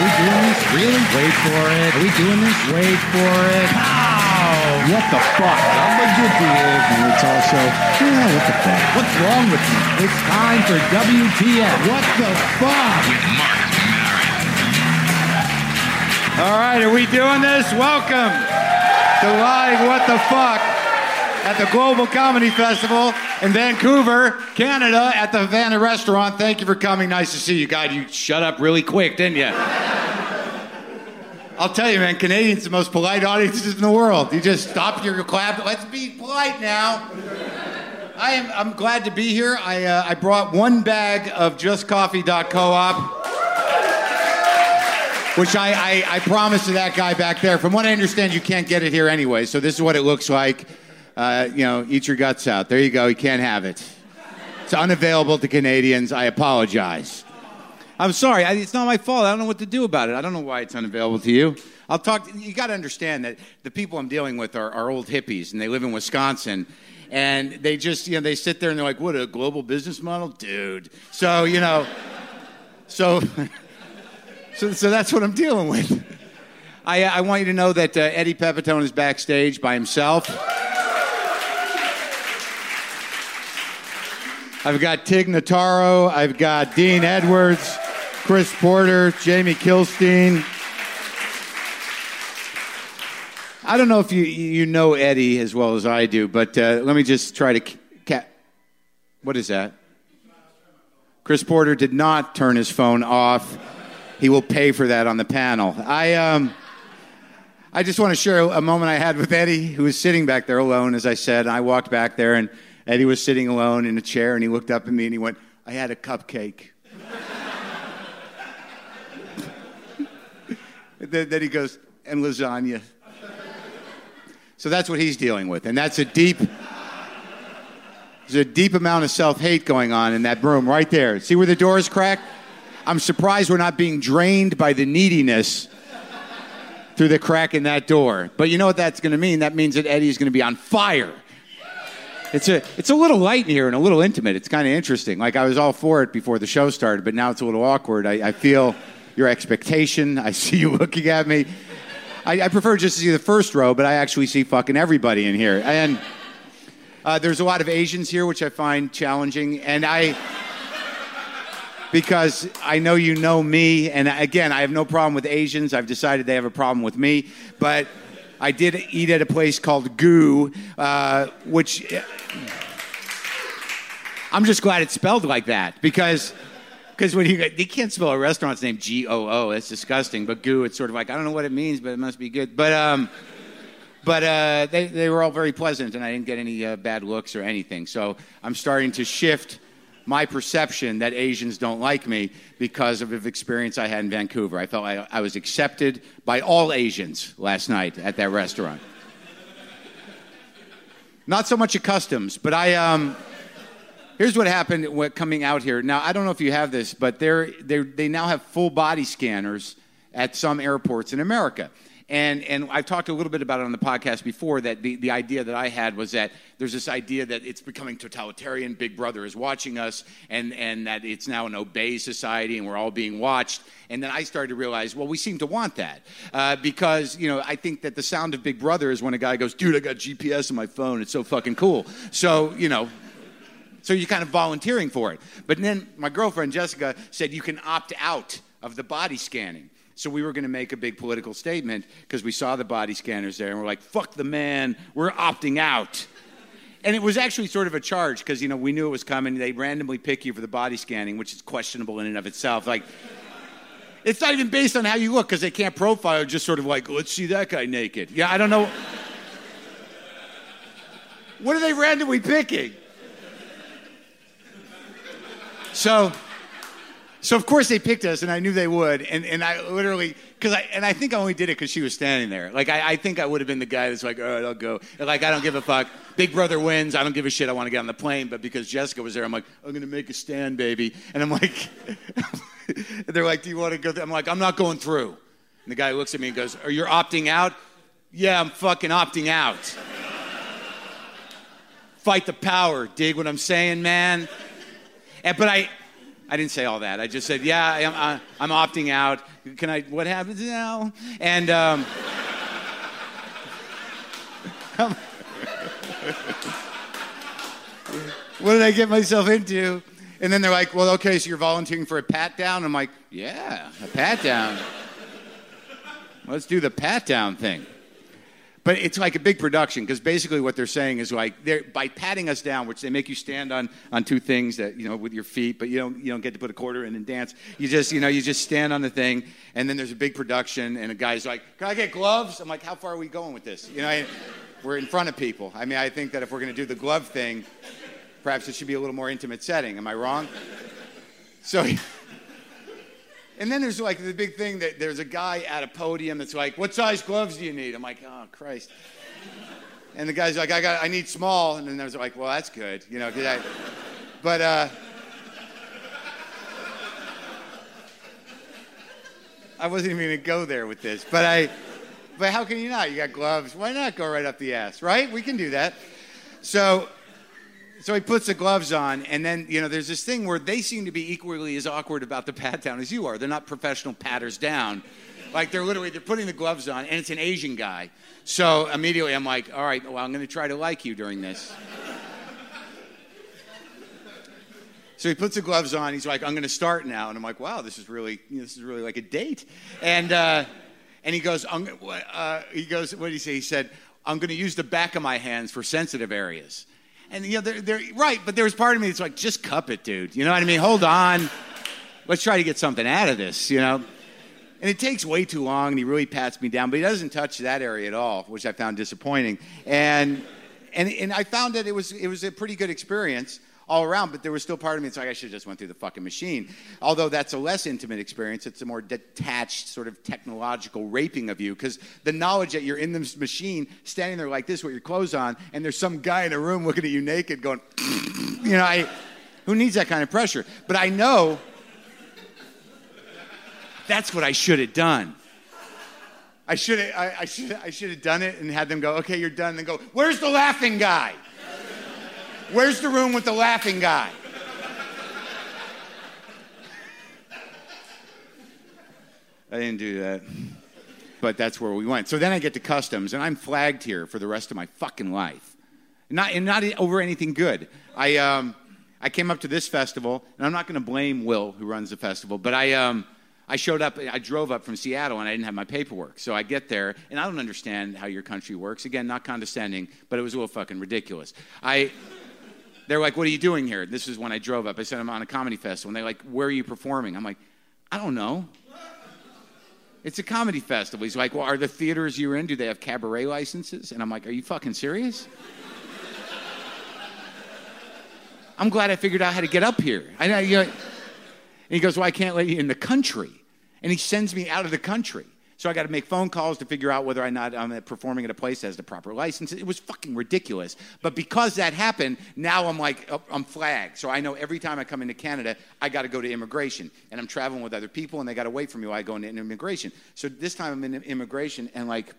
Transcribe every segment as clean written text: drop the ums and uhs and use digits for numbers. Are we doing this? Really? Wait for it. Are we doing this? Wait for it. Ow! What the fuck? I'm a good dude, and it's also, yeah, what the fuck? What's wrong with me? It's time for WTF. What the fuck? With Marc Maron. All right, are we doing this? Welcome to live What the Fuck at the Global Comedy Festival in Vancouver, Canada, at the Havana Restaurant. Thank you for coming. Nice to see you. God, you shut up really quick, didn't you? I'll tell you, man, Canadians are the most polite audiences in the world. You just stop your clap. Let's be polite now. I'm glad to be here. I brought one bag of Just Coffee.coop, which I promised to that guy back there. From what I understand, you can't get it here anyway, so this is what it looks like. You know, eat your guts out. There you go. You can't have it. It's unavailable to Canadians. I apologize. I'm sorry. It's not my fault. I don't know what to do about it. I don't know why it's unavailable to you. I'll talk. You got to understand that the people I'm dealing with are old hippies, and they live in Wisconsin. And they just, you know, they sit there and they're like, what, a global business model? Dude. So, you know, so that's what I'm dealing with. I want you to know that Eddie Pepitone is backstage by himself. I've got Tig Notaro, I've got Dean Edwards, Chris Porter, Jamie Kilstein. I don't know if you know Eddie as well as I do, but let me just try to... What is that? Chris Porter did not turn his phone off. He will pay for that on the panel. I just want to share a moment I had with Eddie, who was sitting back there alone, as I said. I walked back there and Eddie was sitting alone in a chair, and he looked up at me and he went, I had a cupcake. Then he goes, and lasagna. So that's what he's dealing with. And that's there's a deep amount of self-hate going on in that room right there. See where the door is cracked? I'm surprised we're not being drained by the neediness through the crack in that door. But you know what that's going to mean? That means that Eddie's going to be on fire. It's a little light in here and a little intimate. It's kind of interesting. Like, I was all for it before the show started, but now it's a little awkward. I feel your expectation. I see you looking at me. I prefer just to see the first row, but I actually see fucking everybody in here. And there's a lot of Asians here, which I find challenging. And because I know you know me, and again, I have no problem with Asians. I've decided they have a problem with me, but... I did eat at a place called Goo, which I'm just glad it's spelled like that, because when you can't spell a restaurant's name Goo, that's disgusting. But Goo, it's sort of like, I don't know what it means, but it must be good. But they were all very pleasant, and I didn't get any bad looks or anything. So I'm starting to shift my perception that Asians don't like me because of the experience I had in Vancouver. I felt I was accepted by all Asians last night at that restaurant. Not so much at customs, but here's what happened coming out here. Now, I don't know if you have this, but they now have full body scanners at some airports in America. And I've talked a little bit about it on the podcast before, that the idea that I had was that there's this idea that it's becoming totalitarian, Big Brother is watching us, and that it's now an obey society and we're all being watched. And then I started to realize, well, we seem to want that. Because, you know, I think that the sound of Big Brother is when a guy goes, dude, I got GPS on my phone, it's so fucking cool. So, you know... So you're kind of volunteering for it. But then my girlfriend, Jessica, said you can opt out of the body scanning. So we were going to make a big political statement because we saw the body scanners there, and we're like, fuck the man, we're opting out. And it was actually sort of a charge because, you know, we knew it was coming. They randomly pick you for the body scanning, which is questionable in and of itself. Like, it's not even based on how you look because they can't profile, just sort of like, let's see that guy naked. Yeah, I don't know. What are they randomly picking? So of course they picked us, and I knew they would, and I literally, I think I only did it because she was standing there. Like, I think I would have been the guy that's like, all right, I'll go. And like, I don't give a fuck. Big Brother wins. I don't give a shit. I want to get on the plane. But because Jessica was there, I'm like, I'm going to make a stand, baby. And I'm like, and they're like, do you want to go? I'm like, I'm not going through. And the guy looks at me and goes, are you opting out? Yeah, I'm fucking opting out. Fight the power. Dig what I'm saying, man? But I... I didn't say all that. I just said, yeah, I'm opting out. Can I, what happens now? And, what did I get myself into? And then they're like, well, okay, so you're volunteering for a pat down? I'm like, yeah, a pat down. Let's do the pat down thing. But it's like a big production, because basically what they're saying is like, by patting us down, which they make you stand on two things that, you know, with your feet, but you don't get to put a quarter in and dance. You just, you know, you just stand on the thing, and then there's a big production, and a guy's like, can I get gloves? I'm like, how far are we going with this? You know, we're in front of people. I mean, I think that if we're going to do the glove thing, perhaps it should be a little more intimate setting. Am I wrong? So... And then there's like the big thing that there's a guy at a podium that's like, what size gloves do you need? I'm like, oh, Christ. And the guy's like, I need small. And then I was like, well, that's good. You know, I wasn't even going to go there with this. But how can you not? You got gloves. Why not go right up the ass, right? We can do that. So he puts the gloves on, and then, you know, there's this thing where they seem to be equally as awkward about the pat-down as you are. They're not professional patters down. Like, they're putting the gloves on, and it's an Asian guy. So immediately I'm like, all right, well, I'm going to try to like you during this. So he puts the gloves on. He's like, I'm going to start now. And I'm like, wow, this is really like a date. And he goes, what did he say? He said, I'm going to use the back of my hands for sensitive areas. And, you know, they're right, but there was part of me that's like, just cup it, dude. You know what I mean? Hold on. Let's try to get something out of this, you know? And it takes way too long, and he really pats me down, but he doesn't touch that area at all, which I found disappointing. And I found that it was a pretty good experience all around, but there was still part of me that's like, I should have just went through the fucking machine. Although that's a less intimate experience. It's a more detached sort of technological raping of you, because the knowledge that you're in this machine, standing there like this with your clothes on, and there's some guy in a room looking at you naked going, you know, who needs that kind of pressure? But I know that's what I should have done. I should have done it and had them go, okay, you're done, and then go, where's the laughing guy? Where's the room with the laughing guy? I didn't do that. But that's where we went. So then I get to customs, and I'm flagged here for the rest of my fucking life. Not over anything good. I came up to this festival, and I'm not going to blame Will, who runs the festival, but I showed up, I drove up from Seattle, and I didn't have my paperwork. So I get there, and I don't understand how your country works. Again, not condescending, but it was a little fucking ridiculous. They're like, what are you doing here? This is when I drove up. I said, I'm on a comedy festival. And they're like, where are you performing? I'm like, I don't know. It's a comedy festival. He's like, well, are the theaters you're in, do they have cabaret licenses? And I'm like, are you fucking serious? I'm glad I figured out how to get up here. And he goes, well, I can't let you in the country. And he sends me out of the country. So I got to make phone calls to figure out whether or not I'm performing at a place that has the proper license. It was fucking ridiculous. But because that happened, now I'm like, oh, I'm flagged. So I know every time I come into Canada, I got to go to immigration. And I'm traveling with other people, and they got to wait for me while I go into immigration. So this time I'm in immigration, and like,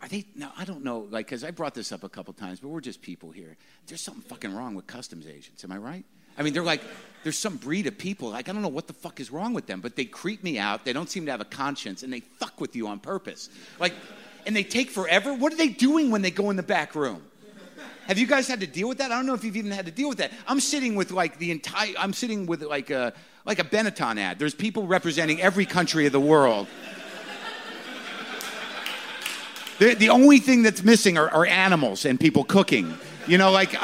are they, now I don't know, like, because I brought this up a couple times, but we're just people here. There's something fucking wrong with customs agents. Am I right? I mean, they're like, there's some breed of people. Like, I don't know what the fuck is wrong with them, but they creep me out. They don't seem to have a conscience, and they fuck with you on purpose. Like, and they take forever. What are they doing when they go in the back room? Have you guys had to deal with that? I don't know if you've even had to deal with that. I'm sitting with like a Benetton ad. There's people representing every country of the world. The only thing that's missing are animals and people cooking. You know, like,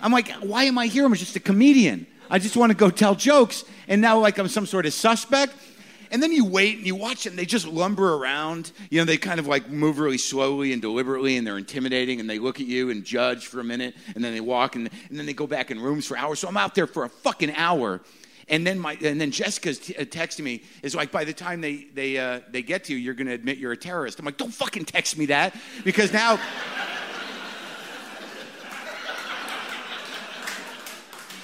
I'm like, why am I here? I'm just a comedian. I just want to go tell jokes. And now, like, I'm some sort of suspect. And then you wait and you watch them. They just lumber around. You know, they kind of, like, move really slowly and deliberately, and they're intimidating, and they look at you and judge for a minute, and then they walk, and then they go back in rooms for hours. So I'm out there for a fucking hour. And then Jessica's texting me is like, by the time they get to you, you're going to admit you're a terrorist. I'm like, don't fucking text me that, because now...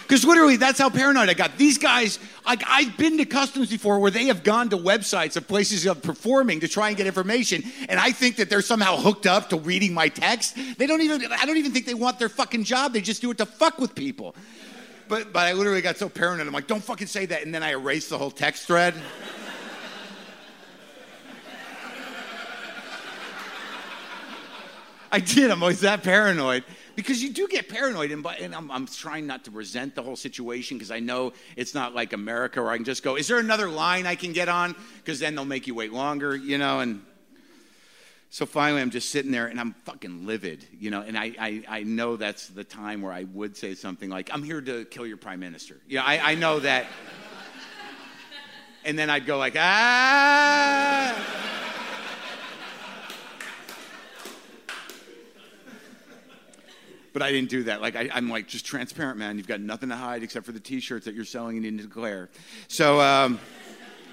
Because literally, that's how paranoid I got. These guys, like, I've been to customs before where they have gone to websites of places of performing to try and get information, and I think that they're somehow hooked up to reading my text. I don't even think they want their fucking job. They just do it to fuck with people. But I literally got so paranoid. I'm like, don't fucking say that. And then I erased the whole text thread. I did. I'm always that paranoid. Because you do get paranoid, and I'm trying not to resent the whole situation because I know it's not like America where I can just go, is there another line I can get on? Because then they'll make you wait longer, you know? And so finally I'm just sitting there, and I'm fucking livid, you know? And I know that's the time where I would say something like, I'm here to kill your prime minister. You know, I know that. And then I'd go like, ah... But I didn't do that. Like I'm like, just transparent, man. You've got nothing to hide except for the T-shirts that you're selling and you didn't declare. So I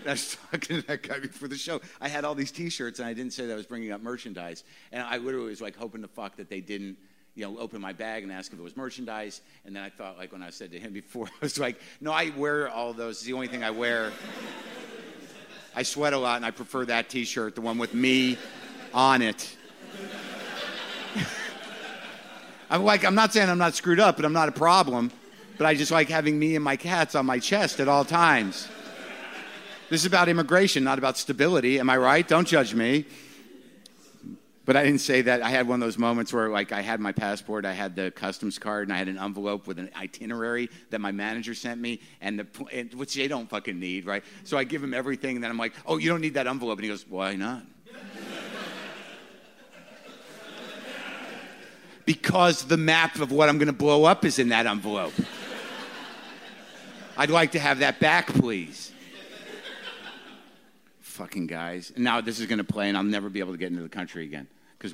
was talking to that guy before the show. I had all these T-shirts, and I didn't say that I was bringing up merchandise. And I literally was like hoping to fuck that they didn't, you know, open my bag and ask if it was merchandise. And then I thought, like when I said to him before, I was like, no, I wear all those. It's the only thing I wear. I sweat a lot, and I prefer that T-shirt, the one with me on it. I'm not saying I'm not screwed up, but I'm not a problem. But I just like having me and my cats on my chest at all times. This is about immigration, not about stability. Am I right? Don't judge me. But I didn't say that. I had one of those moments where like I had my passport, I had the customs card, and I had an envelope with an itinerary that my manager sent me, and which they don't fucking need, right? So I give him everything, and then I'm like, oh, you don't need that envelope. And he goes, why not? Because the map of what I'm going to blow up is in that envelope. I'd like to have that back, please. Fucking guys. Now this is going to play, and I'll never be able to get into the country again. Because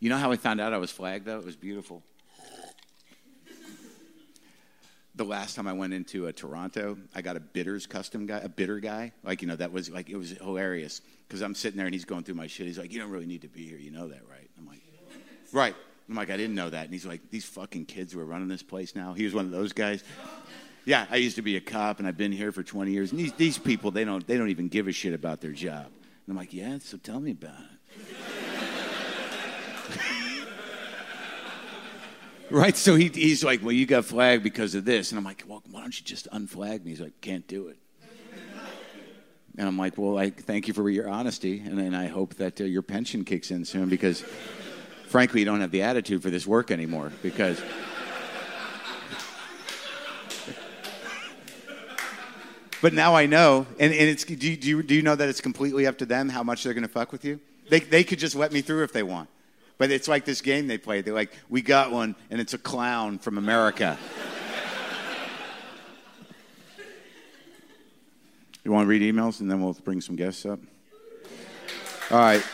you know how I found out I was flagged, though? It was beautiful. The last time I went into Toronto, I got a bitters custom guy, a bitter guy. Like, you know, that was like, it was hilarious. Because I'm sitting there, and he's going through my shit. He's like, you don't really need to be here. You know that, right? I'm like, right. I'm like, I didn't know that. And he's like, these fucking kids who are running this place now. He was one of those guys. Yeah, I used to be a cop, and I've been here for 20 years. And these people, they don't even give a shit about their job. And I'm like, yeah, so tell me about it. Right, so he's like, well, you got flagged because of this. And I'm like, well, why don't you just unflag me? He's like, can't do it. And I'm like, well, I thank you for your honesty, and I hope that your pension kicks in soon because... Frankly, you don't have the attitude for this work anymore because but now I know, and it's do you know that it's completely up to them how much they're going to fuck with you? They could just let me through if they want. But it's like this game they play. They're like, we got one, and it's a clown from America. You want to read emails, and then we'll bring some guests up? All right.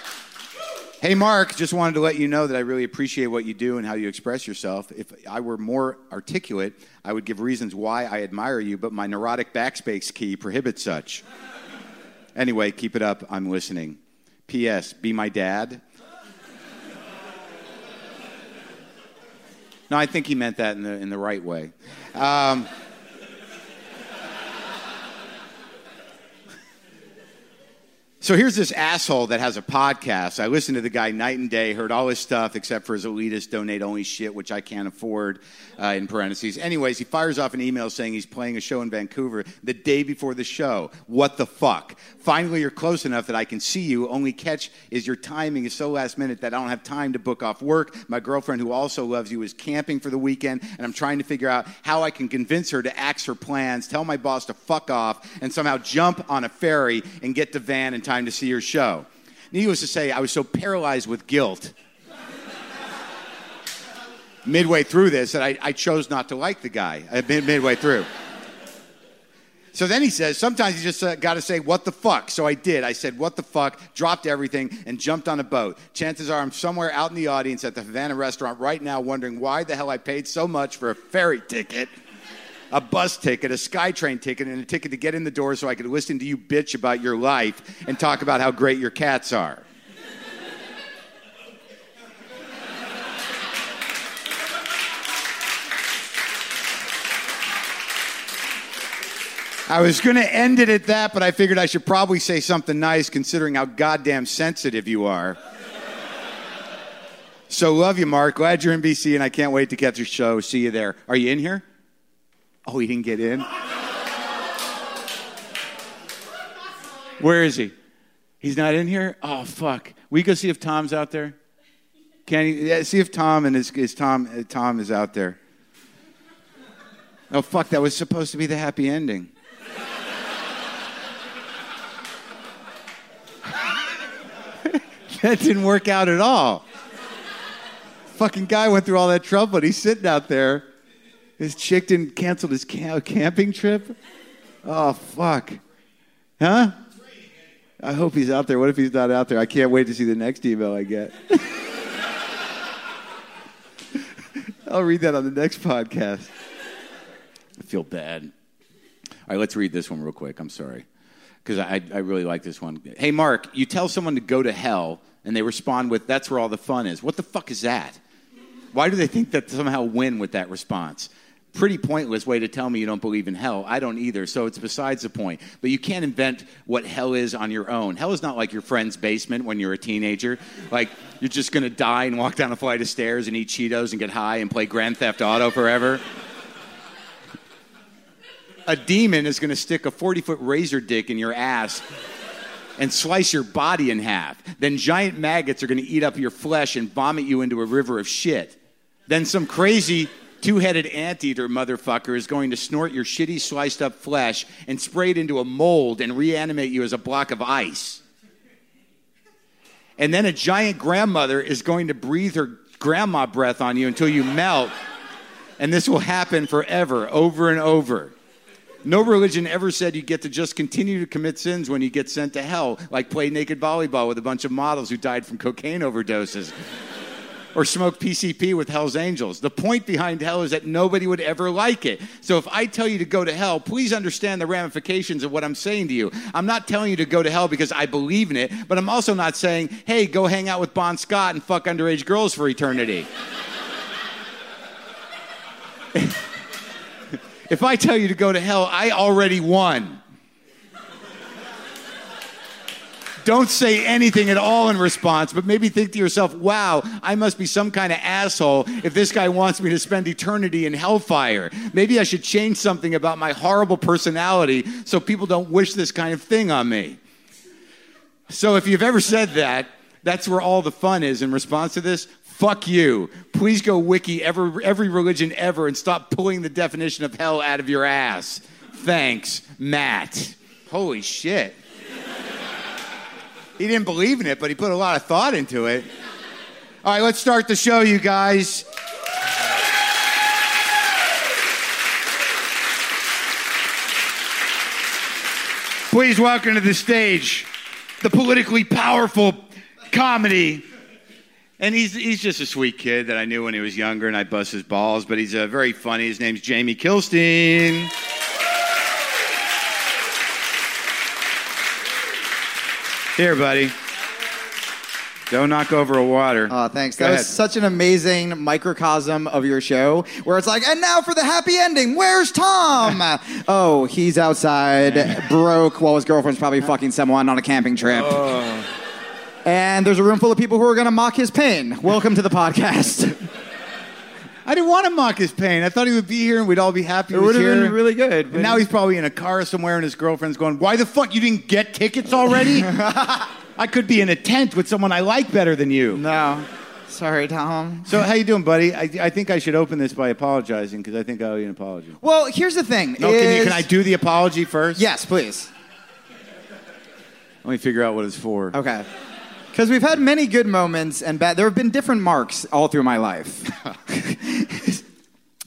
Hey, Mark, just wanted to let you know that I really appreciate what you do and how you express yourself. If I were more articulate, I would give reasons why I admire you, but my neurotic backspace key prohibits such. Anyway, keep it up. I'm listening. P.S. Be my dad. No, I think he meant that in the right way. So here's this asshole that has a podcast. I listened to the guy night and day, heard all his stuff except for his elitist donate-only shit, which I can't afford, in parentheses. Anyways, he fires off an email saying he's playing a show in Vancouver the day before the show. What the fuck? Finally, you're close enough that I can see you. Only catch is your timing is so last minute that I don't have time to book off work. My girlfriend, who also loves you, is camping for the weekend, and I'm trying to figure out how I can convince her to axe her plans, tell my boss to fuck off, and somehow jump on a ferry and get to Van in time to see your show. Needless to say, I was so paralyzed with guilt midway through this that I chose not to like the guy midway through. So then he says, sometimes you just got to say, what the fuck? So I did. I said, what the fuck, dropped everything, and jumped on a boat. Chances are I'm somewhere out in the audience at the Havana Restaurant right now wondering why the hell I paid so much for a ferry ticket, a bus ticket, a SkyTrain ticket, and a ticket to get in the door so I could listen to you bitch about your life and talk about how great your cats are. I was going to end it at that, but I figured I should probably say something nice considering how goddamn sensitive you are. So love you, Mark. Glad you're in BC, and I can't wait to catch your show. See you there. Are you in here? Oh, he didn't get in? Where is he? He's not in here? Oh, fuck. We go see if Tom's out there. Can he? Yeah, see if Tom and Tom is out there. Oh, fuck. That was supposed to be the happy ending. That didn't work out at all. Fucking guy went through all that trouble, and he's sitting out there. His chick didn't cancel his camping trip? Oh, fuck. Huh? I hope he's out there. What if he's not out there? I can't wait to see the next email I get. I'll read that on the next podcast. I feel bad. All right, let's read this one real quick. I'm sorry. Because I really like this one. Hey, Mark, you tell someone to go to hell, and they respond with, that's where all the fun is. What the fuck is that? Why do they think that somehow win with that response? Pretty pointless way to tell me you don't believe in hell. I don't either, so it's besides the point. But you can't invent what hell is on your own. Hell is not like your friend's basement when you're a teenager. Like, you're just going to die and walk down a flight of stairs and eat Cheetos and get high and play Grand Theft Auto forever. A demon is going to stick a 40-foot razor dick in your ass and slice your body in half. Then giant maggots are going to eat up your flesh and vomit you into a river of shit. Then some crazy two-headed anteater motherfucker is going to snort your shitty sliced-up flesh and spray it into a mold and reanimate you as a block of ice. And then a giant grandmother is going to breathe her grandma breath on you until you melt, and this will happen forever, over and over. No religion ever said you get to just continue to commit sins when you get sent to hell, like play naked volleyball with a bunch of models who died from cocaine overdoses. Or smoke PCP with Hell's Angels. The point behind hell is that nobody would ever like it. So if I tell you to go to hell, please understand the ramifications of what I'm saying to you. I'm not telling you to go to hell because I believe in it, but I'm also not saying, hey, go hang out with Bon Scott and fuck underage girls for eternity. If I tell you to go to hell, I already won. Don't say anything at all in response, but maybe think to yourself, wow, I must be some kind of asshole if this guy wants me to spend eternity in hellfire. Maybe I should change something about my horrible personality so people don't wish this kind of thing on me. So if you've ever said that, that's where all the fun is in response to this, fuck you. Please go wiki every religion ever and stop pulling the definition of hell out of your ass. Thanks, Matt. Holy shit. He didn't believe in it, but he put a lot of thought into it. All right, let's start the show, you guys. Please welcome to the stage the politically powerful comedy. And he's just a sweet kid that I knew when he was younger, and I bust his balls, but he's very funny. His name's Jamie Kilstein. Here, buddy. Don't knock over a water. Oh, thanks. Go ahead. Was such an amazing microcosm of your show where it's like, and now for the happy ending. Where's Tom? Oh, he's outside, broke, while his girlfriend's probably fucking someone on a camping trip. Oh. And there's a room full of people who are going to mock his pain. Welcome to the podcast. I didn't want to mock his pain. I thought he would be here and we'd all be happy. It would have been really good. And now he's probably in a car somewhere and his girlfriend's going, why the fuck? You didn't get tickets already? I could be in a tent with someone I like better than you. No. Sorry, Tom. So how you doing, buddy? I think I should open this by apologizing because I think I owe you an apology. Well, here's the thing. No, can I do the apology first? Yes, please. Let me figure out what it's for. Okay. Because we've had many good moments and bad. There have been different marks all through my life.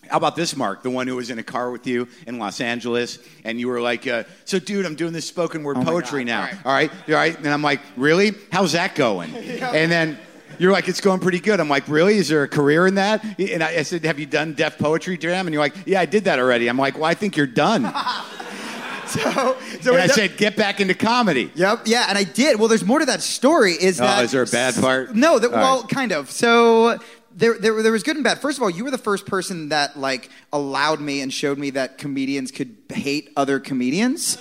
How about this Mark, the one who was in a car with you in Los Angeles, and you were like, so dude, I'm doing this spoken word poetry now. All right. And I'm like, really? How's that going? And then you're like, it's going pretty good. I'm like, really? Is there a career in that? And I said, have you done deaf poetry jam? And you're like, yeah, I did that already. I'm like, well, I think you're done. So and I said, get back into comedy. Yep. Yeah, and I did. Well, there's more to that story. Is there a bad part? No. Kind of. So there was good and bad. First of all, you were the first person that like allowed me and showed me that comedians could hate other comedians.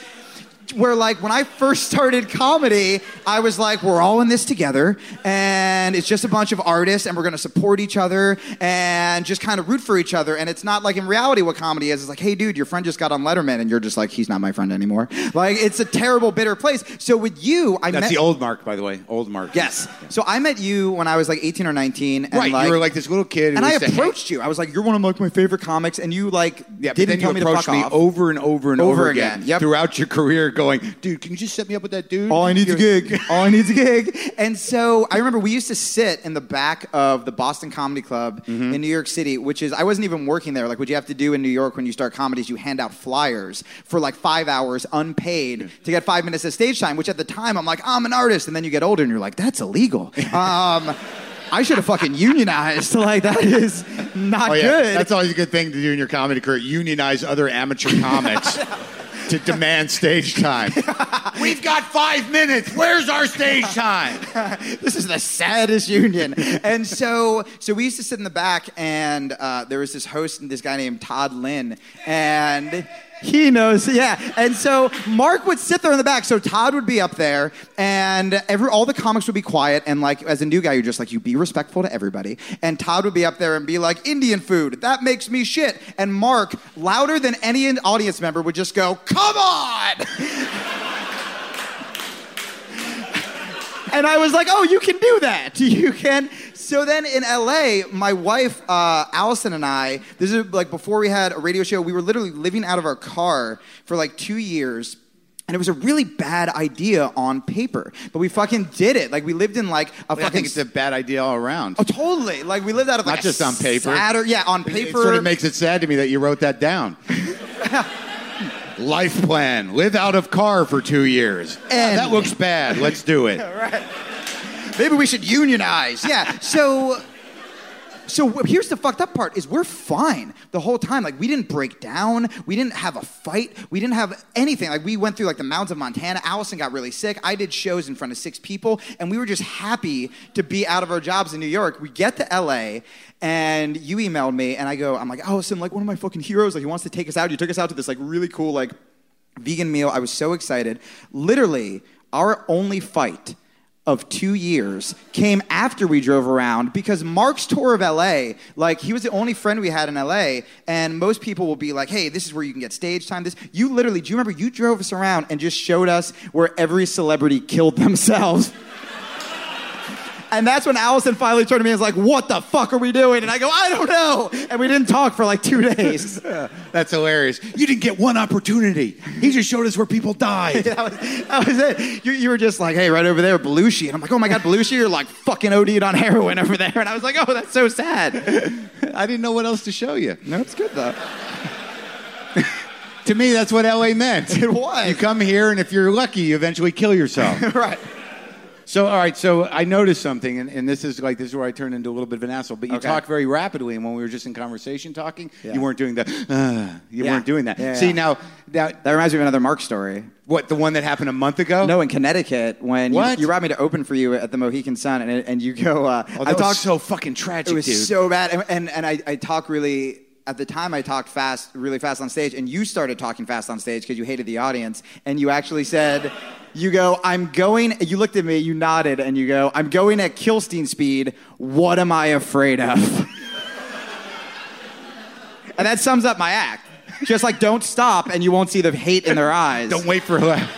where like when I first started comedy, I was like, we're all in this together and it's just a bunch of artists and we're gonna support each other and just kind of root for each other. And it's not like in reality what comedy is. It's like, hey dude, your friend just got on Letterman and you're just like, he's not my friend anymore. Like it's a terrible, bitter place. So with you, I met... That's the old Marc, by the way, old Marc. Yes. Yeah. So I met you when I was like 18 or 19. And right, like, you were like this little kid. And I approached you. I was like, you're one of like my favorite comics and you like didn't tell me to fuck off. You approached me over and over and over again. Yep. Throughout your career going, dude, can you just set me up with that dude? All I need is a gig. And so I remember we used to sit in the back of the Boston Comedy Club in New York City, which is, I wasn't even working there. Like what you have to do in New York when you start comedy is you hand out flyers for like 5 hours unpaid to get 5 minutes of stage time, which at the time I'm like, I'm an artist. And then you get older and you're like, that's illegal. I should have fucking unionized. Like, that is not good. That's always a good thing to do in your comedy career. Unionize other amateur comics to demand stage time. We've got 5 minutes. Where's our stage time? This is the saddest union. And so we used to sit in the back, and there was this host, and this guy named Todd Lynn, and... He knows, yeah. And so Marc would sit there in the back. So Todd would be up there, and all the comics would be quiet. And like, as a new guy, you're just like, you be respectful to everybody. And Todd would be up there and be like, Indian food, that makes me shit. And Marc, louder than any audience member, would just go, come on! And I was like, oh, you can do that. You can. So then in LA, my wife, Allison, and I, this is like before we had a radio show, we were literally living out of our car for like 2 years. And it was a really bad idea on paper, but we fucking did it. Like we lived in like a fucking... I think it's a bad idea all around. Oh, totally. Like we lived out of like... Not just on paper. Yeah, on paper. It sort of makes it sad to me that you wrote that down. Life plan. Live out of car for 2 years. And that looks bad. Let's do it. Right. Maybe we should unionize. Yeah. So here's the fucked up part is we're fine the whole time. Like we didn't break down. We didn't have a fight. We didn't have anything. Like we went through like the mountains of Montana. Allison got really sick. I did shows in front of 6 people and we were just happy to be out of our jobs in New York. We get to LA and you emailed me and I go, I'm like, Allison, like one of my fucking heroes. Like he wants to take us out. You took us out to this like really cool, like vegan meal. I was so excited. Literally our only fight of 2 years came after we drove around because Marc's tour of LA, like he was the only friend we had in LA, and most people will be like, hey, this is where you can get stage time. You literally, do you remember you drove us around and just showed us where every celebrity killed themselves? And that's when Allison finally turned to me and was like, what the fuck are we doing? And I go, I don't know. And we didn't talk for like 2 days. That's hilarious. You didn't get one opportunity. He just showed us where people died. that was it. You were just like, hey, right over there, Belushi. And I'm like, oh my God, Belushi, you're like fucking OD'd on heroin over there. And I was like, oh, that's so sad. I didn't know what else to show you. No, it's good though. To me, that's what LA meant. It was. You come here and if you're lucky, you eventually kill yourself. Right. So, all right, so I noticed something, and this is where I turned into a little bit of an asshole, but you talk very rapidly, and when we were just in conversation talking, you weren't doing that. You weren't doing that. Yeah, see, now... That reminds me of another Marc story. What, the one that happened a month ago? No, in Connecticut, when you robbed me to open for you at the Mohican Sun, and you go... was so fucking tragic, dude. It was so bad, and I talk really... At the time, I talked fast, really fast on stage, and you started talking fast on stage because you hated the audience, and you actually said... You go, I'm going, you looked at me, you nodded, and you go, I'm going at Kilstein speed, what am I afraid of? And that sums up my act. Just like, don't stop, and you won't see the hate in their eyes. Don't wait for her.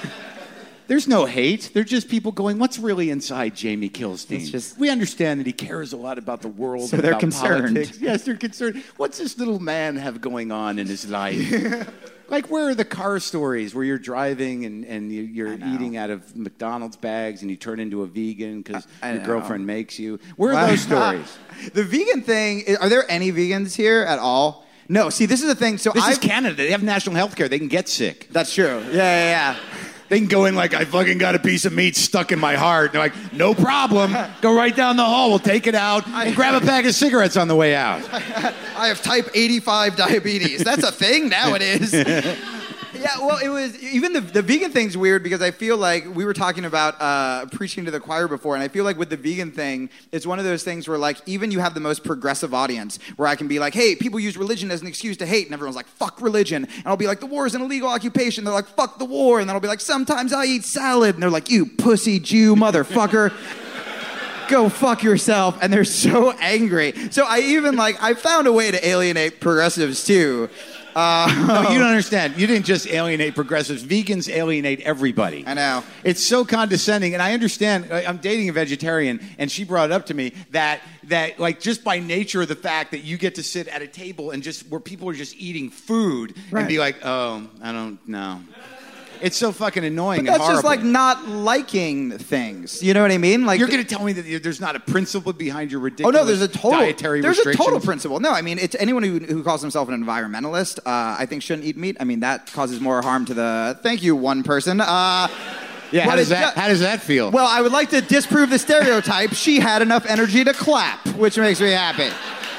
There's no hate. They're just people going, what's really inside Jamie Kilstein? We understand that he cares a lot about the world, so they're concerned. Politics. Yes, they're concerned. What's this little man have going on in his life? Like, where are the car stories where you're driving and you're eating out of McDonald's bags and you turn into a vegan because your girlfriend makes you? Where are those stories? The vegan thing, are there any vegans here at all? No. See, this is the thing. So this is Canada. They have national health care. They can get sick. That's true. Yeah. They can go in like, I fucking got a piece of meat stuck in my heart. They're like, no problem. Go right down the hall. We'll take it out. And grab a pack of cigarettes on the way out. I have type 85 diabetes. That's a thing nowadays. Yeah, well, it was, even the vegan thing's weird because I feel like we were talking about preaching to the choir before, and I feel like with the vegan thing, it's one of those things where, like, even you have the most progressive audience where I can be like, hey, people use religion as an excuse to hate, and everyone's like, fuck religion. And I'll be like, the war is an illegal occupation. They're like, fuck the war. And then I'll be like, sometimes I eat salad. And they're like, you pussy Jew motherfucker. Go fuck yourself. And they're so angry. So I even, like, I found a way to alienate progressives, too. No, you don't understand. You didn't just alienate progressives. Vegans alienate everybody. I know. It's so condescending. And I understand. I'm dating a vegetarian, and she brought it up to me that like, just by nature of the fact that you get to sit at a table and just where people are just eating food and be like, oh, I don't know. It's so fucking annoying and horrible. But that's just like not liking things. You know what I mean? Like, you're going to tell me that there's not a principle behind your ridiculous dietary restrictions? There's a total principle. No, I mean, it's anyone who calls himself an environmentalist, I think shouldn't eat meat. I mean, that causes more harm to the... Thank you, one person. Yeah, how does that feel? Well, I would like to disprove the stereotype. She had enough energy to clap, which makes me happy.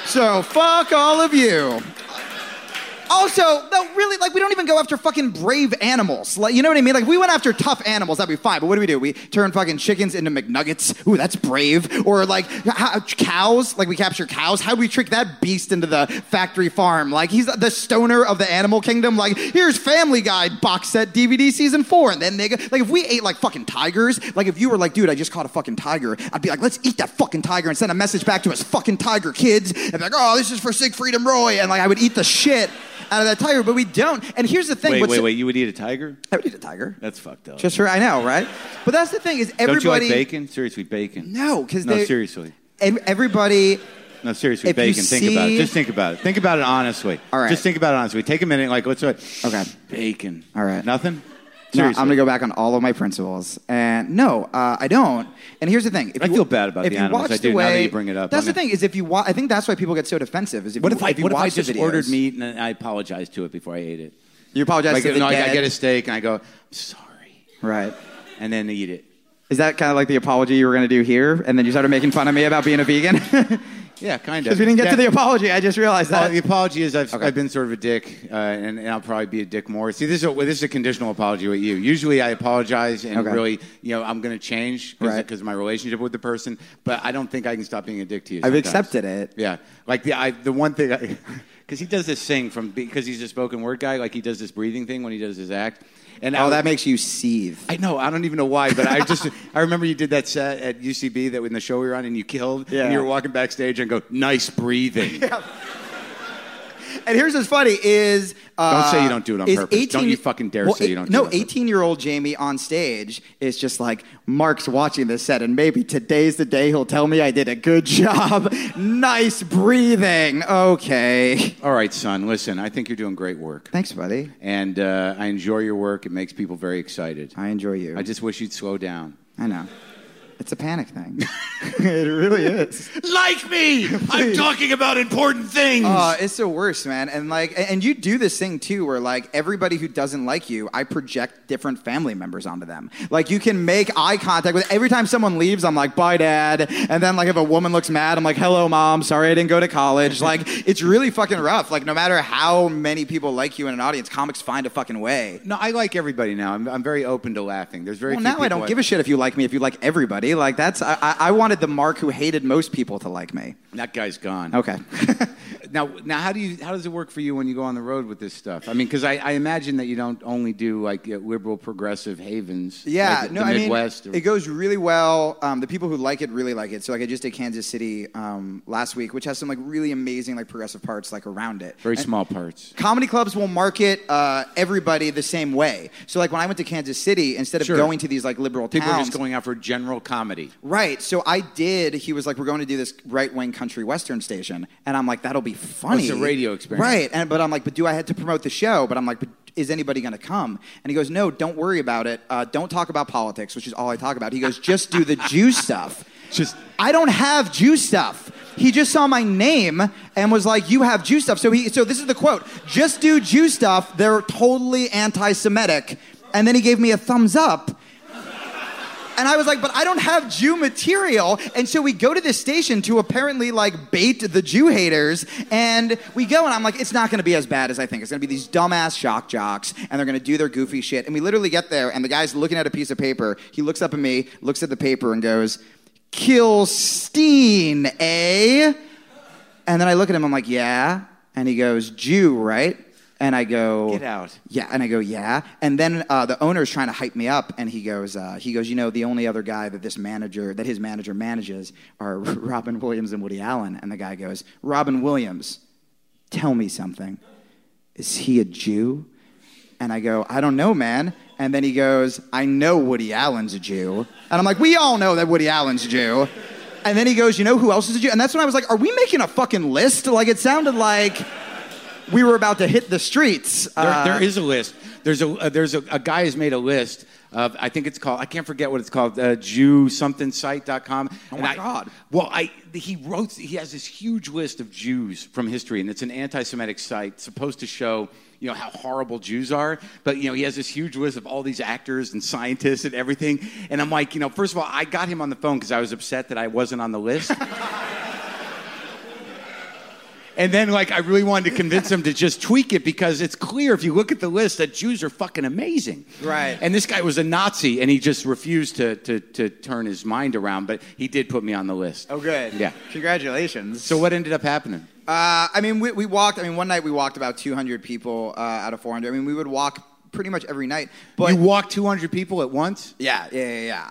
So fuck all of you. Also, no, really, like, we don't even go after fucking brave animals. Like, you know what I mean? Like, we went after tough animals, that'd be fine. But what do? We turn fucking chickens into McNuggets. Ooh, that's brave. Or, like, cows. Like, we capture cows. How do we trick that beast into the factory farm? Like, he's the stoner of the animal kingdom. Like, here's Family Guy box set DVD season 4. And then they go, like, if we ate, like, fucking tigers, like, if you were like, dude, I just caught a fucking tiger, I'd be like, let's eat that fucking tiger and send a message back to his fucking tiger kids. And be like, oh, this is for Siegfried and Roy. And, like, I would eat the shit out of that tiger, but we don't. And here's the thing. Wait, you would eat a tiger? I would eat a tiger. That's fucked up. Just for, I know, right? But that's the thing is everybody... Don't you like bacon? Seriously, bacon. No, because they... No, seriously. Everybody... No, seriously, bacon. Think about it. Just think about it. Think about it honestly. All right. Just think about it honestly. Take a minute, like, what's it? Okay. Bacon. All right. Nothing? Seriously. No, I'm going to go back on all of my principles. And no, I don't. And here's the thing. If I feel bad about the animals. I do, now that you bring it up. That's the thing is if you watch... I think that's why people get so defensive. Is what if I just ordered meat and I apologized to it before I ate it? You apologize to the dead? I get a steak and I go, I'm sorry. Right. And then eat it. Is that kind of like the apology you were going to do here? And then you started making fun of me about being a vegan? Yeah, kind of. Because we didn't get to the apology. I just realized that. Well, the apology is I've been sort of a dick, and I'll probably be a dick more. See, this is a conditional apology with you. Usually I apologize and really, you know, I'm going to change because of my relationship with the person. But I don't think I can stop being a dick to you sometimes. I've accepted it. Yeah. Like the one thing, because he does this thing because he's a spoken word guy, like he does this breathing thing when he does his act. And that makes you seethe. I know. I don't even know why, but I remember you did that set at UCB that in the show we were on, and you killed. Yeah. And you were walking backstage and go, nice breathing. Yeah. And here's what's funny is... don't say you don't do it on purpose. Don't you fucking dare say you don't do it on purpose. No, 18-year-old Jamie on stage is just like, Mark's watching this set, and maybe today's the day he'll tell me I did a good job. Nice breathing. Okay. All right, son. Listen, I think you're doing great work. Thanks, buddy. And I enjoy your work. It makes people very excited. I enjoy you. I just wish you'd slow down. I know. It's a panic thing. It really is. Like me! I'm talking about important things! Oh, it's the worst, man. And and you do this thing, too, where, like, everybody who doesn't like you, I project different family members onto them. Like, you can make eye contact with... Every time someone leaves, I'm like, bye, Dad. And then, like, if a woman looks mad, I'm like, hello, Mom. Sorry I didn't go to college. Like, it's really fucking rough. Like, no matter how many people like you in an audience, comics find a fucking way. No, I like everybody now. I'm very open to laughing. There's very few people... Well, now I don't give a shit if you like me, if you like everybody. Like, that's... I wanted the Mark who hated most people to like me. That guy's gone. Okay. Now, how does it work for you when you go on the road with this stuff? I mean, because I imagine that you don't only do, like, liberal, progressive havens. Yeah. Like the Midwest. I mean, it goes really well. The people who like it really like it. So, like, I just did Kansas City last week, which has some, like, really amazing, like, progressive parts, like, around it. Very small parts. Comedy clubs will market everybody the same way. So, like, when I went to Kansas City, instead of going to these, like, liberal towns... People are just going out for general comedy. Right. So I did... He was like, we're going to do this right-wing country western station. And I'm like, that'll be funny. It's a radio experience. Right. But I'm like, but do I have to promote the show? But I'm like, but is anybody going to come? And he goes, no, don't worry about it. Don't talk about politics, which is all I talk about. He goes, just do the Jew stuff. I don't have Jew stuff. He just saw my name and was like, you have Jew stuff. So this is the quote. Just do Jew stuff. They're totally anti-Semitic. And then he gave me a thumbs up. And I was like, but I don't have Jew material. And so we go to this station to apparently like bait the Jew haters. And we go and I'm like, it's not going to be as bad as I think. It's going to be these dumbass shock jocks and they're going to do their goofy shit. And we literally get there and the guy's looking at a piece of paper. He looks up at me, looks at the paper and goes, Kilstein, eh? And then I look at him, I'm like, yeah. And he goes, Jew, right? And I go, get out. Yeah, and I go, yeah. And then the owner's trying to hype me up, and he goes, you know, the only other guy that his manager manages are Robin Williams and Woody Allen. And the guy goes, Robin Williams, tell me something. Is he a Jew? And I go, I don't know, man. And then he goes, I know Woody Allen's a Jew. And I'm like, we all know that Woody Allen's a Jew. And then he goes, you know who else is a Jew? And that's when I was like, are we making a fucking list? Like, it sounded like we were about to hit the streets. There is a list. There's a guy who's made a list of, I think it's called, I can't forget what it's called, jewsomething.site.com. Oh my God. He has this huge list of Jews from history, and it's an anti-Semitic site supposed to show, you know, how horrible Jews are. But, you know, he has this huge list of all these actors and scientists and everything. And I'm like, you know, first of all, I got him on the phone because I was upset that I wasn't on the list. And then, like, I really wanted to convince him to just tweak it because it's clear if you look at the list that Jews are fucking amazing. Right. And this guy was a Nazi, and he just refused to turn his mind around. But he did put me on the list. Oh, good. Yeah. Congratulations. So what ended up happening? One night we walked about 200 people out of 400. I mean, we would walk pretty much every night. But you walked 200 people at once? Yeah.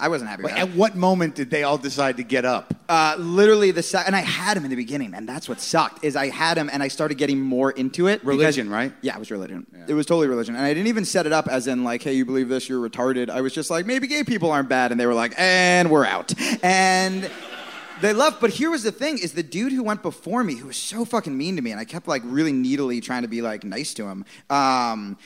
I wasn't happy about it. At what moment did they all decide to get up? Literally and I had him in the beginning, and that's what sucked, is I had him and I started getting more into it. Religion, right? Yeah, it was religion. Yeah. It was totally religion. And I didn't even set it up as in like, hey, you believe this, you're retarded. I was just like, maybe gay people aren't bad. And they were like, and we're out. And they left, but here was the thing, is the dude who went before me, who was so fucking mean to me, and I kept like really needily trying to be like nice to him,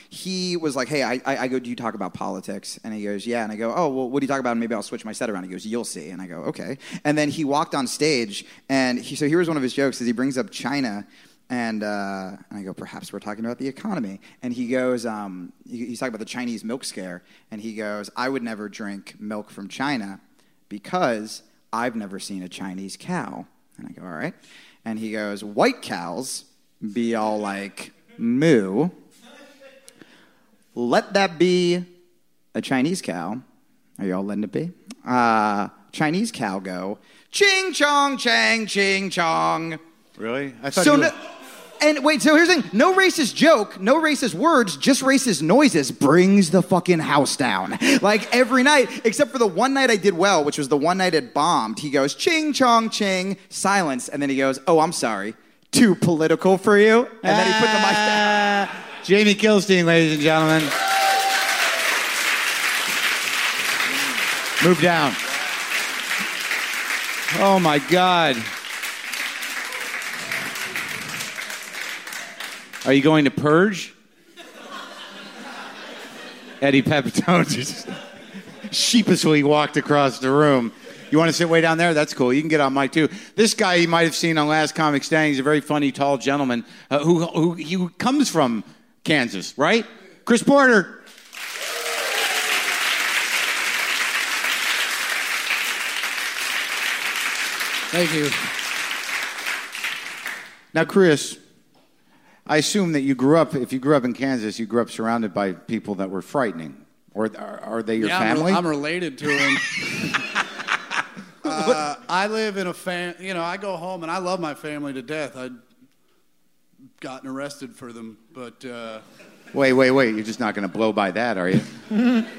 he was like, hey, I go, do you talk about politics? And he goes, yeah. And I go, oh, well, what do you talk about? And maybe I'll switch my set around. He goes, you'll see. And I go, okay. And then he walked on stage, and so here was one of his jokes, is he brings up China, and I go, perhaps we're talking about the economy. And he goes, he's talking about the Chinese milk scare, and he goes, I would never drink milk from China because I've never seen a Chinese cow. And I go, all right. And he goes, white cows be all like moo. Let that be a Chinese cow. Are you all letting it be? Chinese cow go, ching chong chang ching chong. Really? I thought and wait, so here's the thing. No racist joke, no racist words, just racist noises brings the fucking house down. Like every night, except for the one night I did well, which was the one night it bombed. He goes, ching, chong, ching, silence. And then he goes, oh, I'm sorry. Too political for you. And then he put the mic down. Jamie Kilstein, ladies and gentlemen. Move down. Oh, my God. Are you going to purge? Eddie Pepitone just sheepishly walked across the room. You want to sit way down there? That's cool. You can get on mic too. This guy you might have seen on Last Comic Standing. He's a very funny, tall gentleman who comes from Kansas, right? Chris Porter. Thank you. Now, Chris, I assume that if you grew up in Kansas, you grew up surrounded by people that were frightening. Or are they your family? I'm related to them. I live in a family, you know, I go home and I love my family to death. I'd gotten arrested for them, but... Wait, you're just not going to blow by that, are you?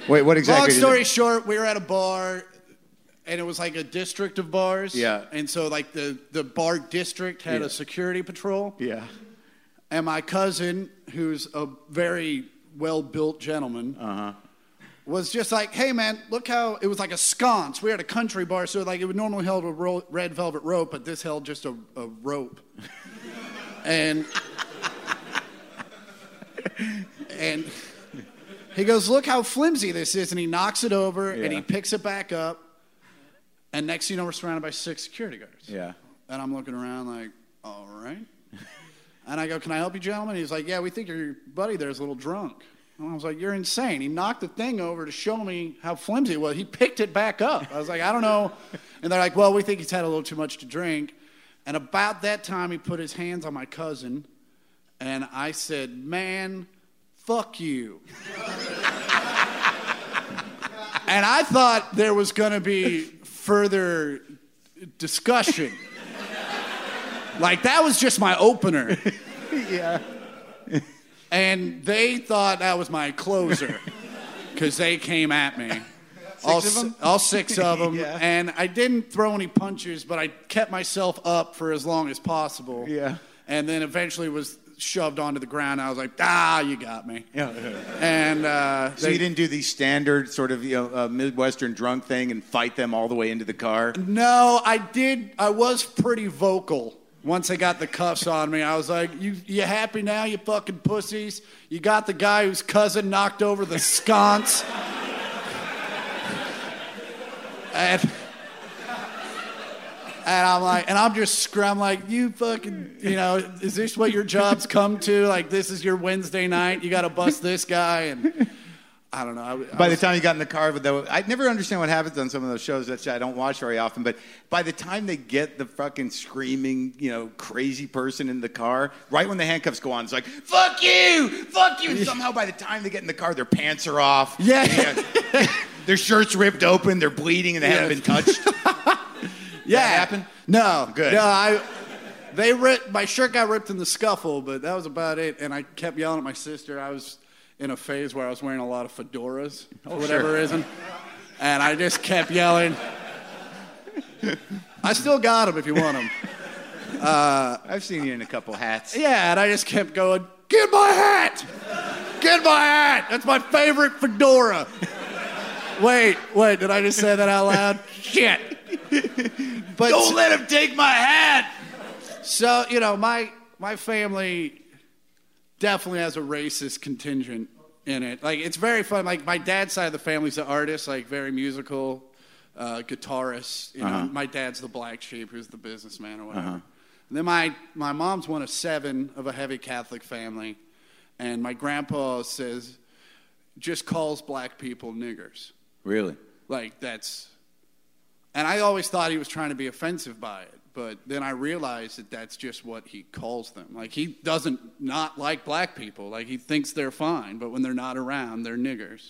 Wait, what exactly... Long story short, we were at a bar, and it was like a district of bars. Yeah. And so, like, the bar district had a security patrol. Yeah. And my cousin, who's a very well-built gentleman, was just like, hey, man, look how... It was like a sconce. We had a country bar, so like it would normally held a red velvet rope, but this held just a rope. and he goes, look how flimsy this is. And he knocks it over, and he picks it back up. And next thing you know, we're surrounded by 6 security guards. Yeah. And I'm looking around like, all right. And I go, can I help you, gentlemen? He's like, yeah, we think your buddy there's a little drunk. And I was like, you're insane. He knocked the thing over to show me how flimsy it was. He picked it back up. I was like, I don't know. And they're like, well, we think he's had a little too much to drink. And about that time, he put his hands on my cousin. And I said, man, fuck you. And I thought there was going to be further discussion. Like, that was just my opener. Yeah. And they thought that was my closer, because they came at me. All six of them. Yeah. And I didn't throw any punches, but I kept myself up for as long as possible. Yeah. And then eventually was shoved onto the ground. I was like, you got me. Yeah. And so you didn't do the standard sort of Midwestern drunk thing and fight them all the way into the car? No, I did. I was pretty vocal. Once they got the cuffs on me, I was like, you happy now, you fucking pussies? You got the guy whose cousin knocked over the sconce? And I'm like, and I'm just scrum like, you fucking, is this what your job's come to? Like, this is your Wednesday night, you got to bust this guy, and... I don't know. By the time you got in the car, though, I never understand what happens on some of those shows that I don't watch very often. But by the time they get the fucking screaming, crazy person in the car, right when the handcuffs go on, it's like, fuck you, fuck you. And somehow by the time they get in the car, their pants are off. Yeah. Their shirt's ripped open. They're bleeding and they haven't been touched. Yeah. That happened? No. Good. No, my shirt got ripped in the scuffle, but that was about it. And I kept yelling at my sister. I was in a phase where I was wearing a lot of fedoras for whatever reason. And I just kept yelling. I still got them if you want them. I've seen you in a couple hats. Yeah, and I just kept going, get my hat! Get my hat! That's my favorite fedora. Wait, did I just say that out loud? Shit. But don't let him take my hat! So, my family... definitely has a racist contingent in it. Like, it's very fun. Like, my dad's side of the family's an artist, like, very musical, guitarist. You know, my dad's the black sheep, who's the businessman or whatever. And then my mom's one of seven of a heavy Catholic family. And my grandpa just calls black people niggers. Really? Like, that's... And I always thought he was trying to be offensive by it. But then I realized that that's just what he calls them. Like, he doesn't not like black people. Like, he thinks they're fine, but when they're not around, they're niggers.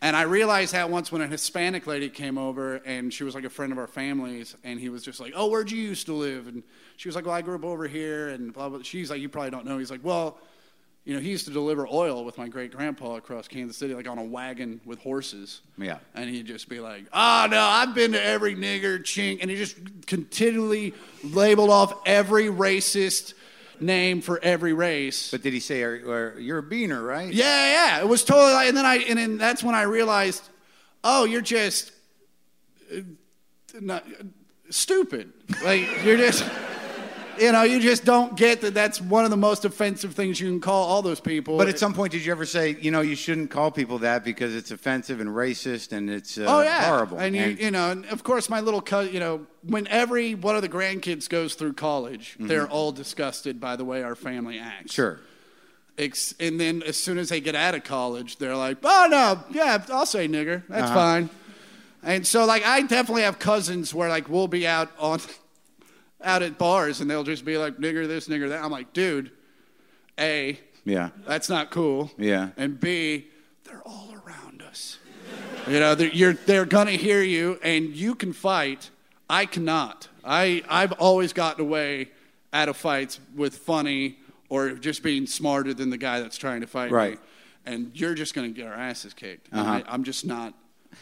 And I realized that once when a Hispanic lady came over, and she was like a friend of our family's, and he was just like, oh, where'd you used to live? And she was like, well, I grew up over here, and blah, blah. She's like, you probably don't know. He's like, well, he used to deliver oil with my great-grandpa across Kansas City, like on a wagon with horses. Yeah. And he'd just be like, oh, no, I've been to every nigger, chink. And he just continually labeled off every racist name for every race. But did he say, you're a beaner, right? Yeah. It was totally like, and then that's when I realized, oh, you're just not stupid. Like, you're just... you just don't get that. That's one of the most offensive things you can call all those people. But at some point, did you ever say, you shouldn't call people that because it's offensive and racist and it's horrible? And of course, my little cousin, when every one of the grandkids goes through college, they're all disgusted by the way our family acts. Sure. And then as soon as they get out of college, they're like, oh, no, yeah, I'll say nigger. That's fine. And so, like, I definitely have cousins where, like, we'll be out at bars, and they'll just be like, nigger this, nigger that. I'm like, dude, A, yeah, that's not cool. Yeah. And B, they're all around us. They're going to hear you, and you can fight. I cannot. I've always gotten away out of fights with funny or just being smarter than the guy that's trying to fight me. And you're just going to get our asses kicked. I'm just not.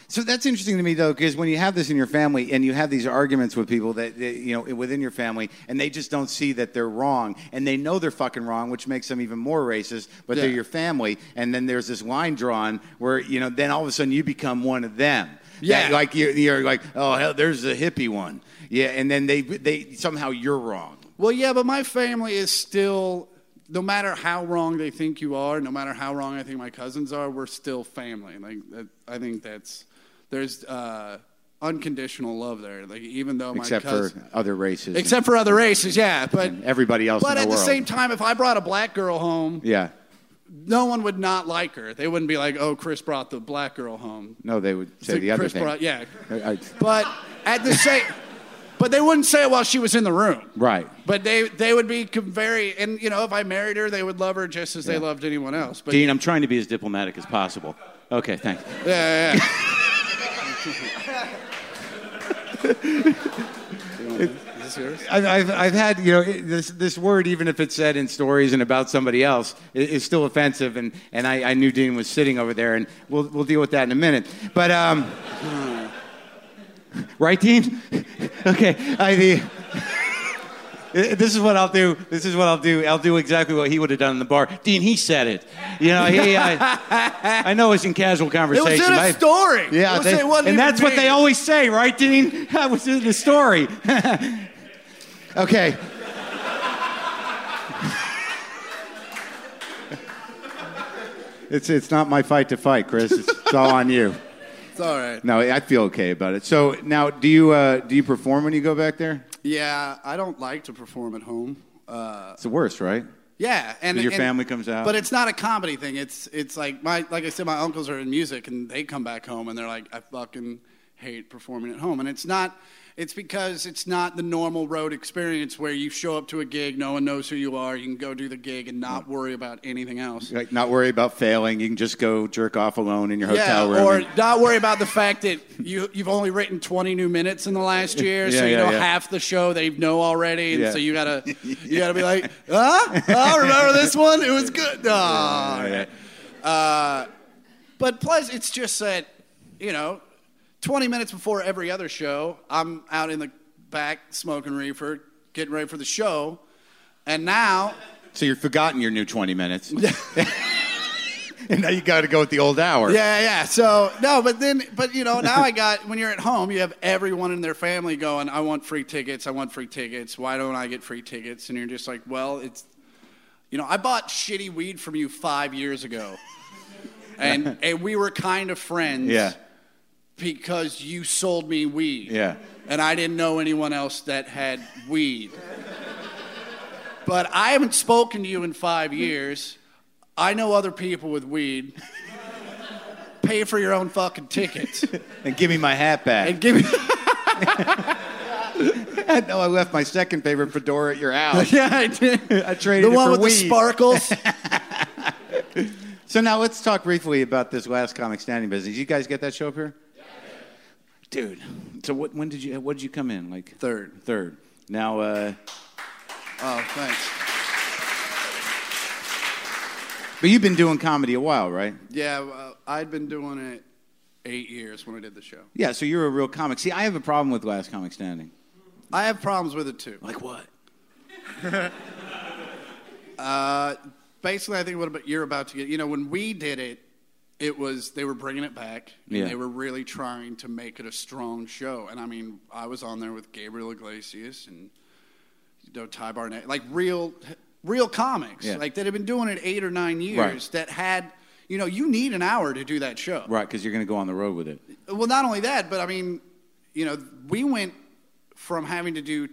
So that's interesting to me, though, because when you have this in your family and you have these arguments with people that, within your family, and they just don't see that they're wrong, and they know they're fucking wrong, which makes them even more racist, but they're your family, and then there's this line drawn where, then all of a sudden you become one of them. Yeah. That, like, you're like, oh, hell, there's the hippie one. Yeah, and then they somehow you're wrong. Well, yeah, but my family is still... No matter how wrong they think you are, no matter how wrong I think my cousins are, we're still family. Like, I think there's unconditional love there. Like, even though except for other races, yeah. But everybody else in the world. But at the same time, if I brought a black girl home, yeah, no one would not like her. They wouldn't be like, oh, Chris brought the black girl home. No, they would say the other Chris thing. Brought, yeah. But at the same... But they wouldn't say it while she was in the room. Right. But they would be very... And, you know, if I married her, they would love her just as they loved anyone else. But Dean, I'm trying to be as diplomatic as possible. Okay, thanks. Yeah, yeah, yeah. Is this yours? I've had, you know, this word, even if it's said in stories and about somebody else, is still offensive. And I knew Dean was sitting over there, and we'll deal with that in a minute. But... Right, Dean? Okay. This is what I'll do. This is what I'll do. I'll do exactly what he would have done in the bar. Dean, he said it. You know, I know it's in casual conversation. It was in a story. Yeah, and that's what they always say, right, Dean? That was in the story. Okay. It's not my fight to fight, Chris. It's all on you. All right. No, I feel okay about it. So now, do you perform when you go back there? Yeah, I don't like to perform at home. It's the worst, right? Yeah, and your family comes out. But it's not a comedy thing. It's like I said, my uncles are in music, and they come back home, and they're like, I fucking hate performing at home, and it's not. It's because it's not the normal road experience where you show up to a gig, no one knows who you are, you can go do the gig and not worry about anything else. Like not worry about failing, you can just go jerk off alone in your hotel room. Or not worry about the fact that you've only written 20 new minutes in the last year, so you know half the show they know already, and so you gotta be like, huh? Oh, remember this one? It was good. Oh, yeah. But plus, it's just that, you know, 20 minutes before every other show, I'm out in the back smoking reefer, getting ready for the show, and now... So you've forgotten your new 20 minutes. And now you got to go with the old hour. Yeah, yeah. So, no, but you know, now I got... When you're at home, you have everyone in their family going, I want free tickets. Why don't I get free tickets? And you're just like, well, it's... You know, I bought shitty weed from you 5 years ago, and we were kind of friends. Yeah. Because you sold me weed. Yeah. And I didn't know anyone else that had weed. But I haven't spoken to you in 5 years. I know other people with weed. Pay for your own fucking tickets. And give me my hat back. And give me... I know I left my second favorite fedora at your house. Yeah, I did. I traded it for weed. The one with the sparkles. So now let's talk briefly about this last Comic Standing business. You guys get that show up here? Dude, so when did you come in? Like third. Now, oh, thanks. But you've been doing comedy a while, right? Yeah, I'd been doing it 8 years when I did the show. Yeah, so you're a real comic. See, I have a problem with Last Comic Standing. I have problems with it too. Like what? Basically, I think what you're about to get. You know, when we did it. It was, they were bringing it back, and they were really trying to make it a strong show. And I mean, I was on there with Gabriel Iglesias and, you know, Ty Barnett, like real comics, like that had been doing it 8 or 9 years that had, you know, you need an hour to do that show. Right, because you're going to go on the road with it. Well, not only that, but I mean, you know, we went from having to do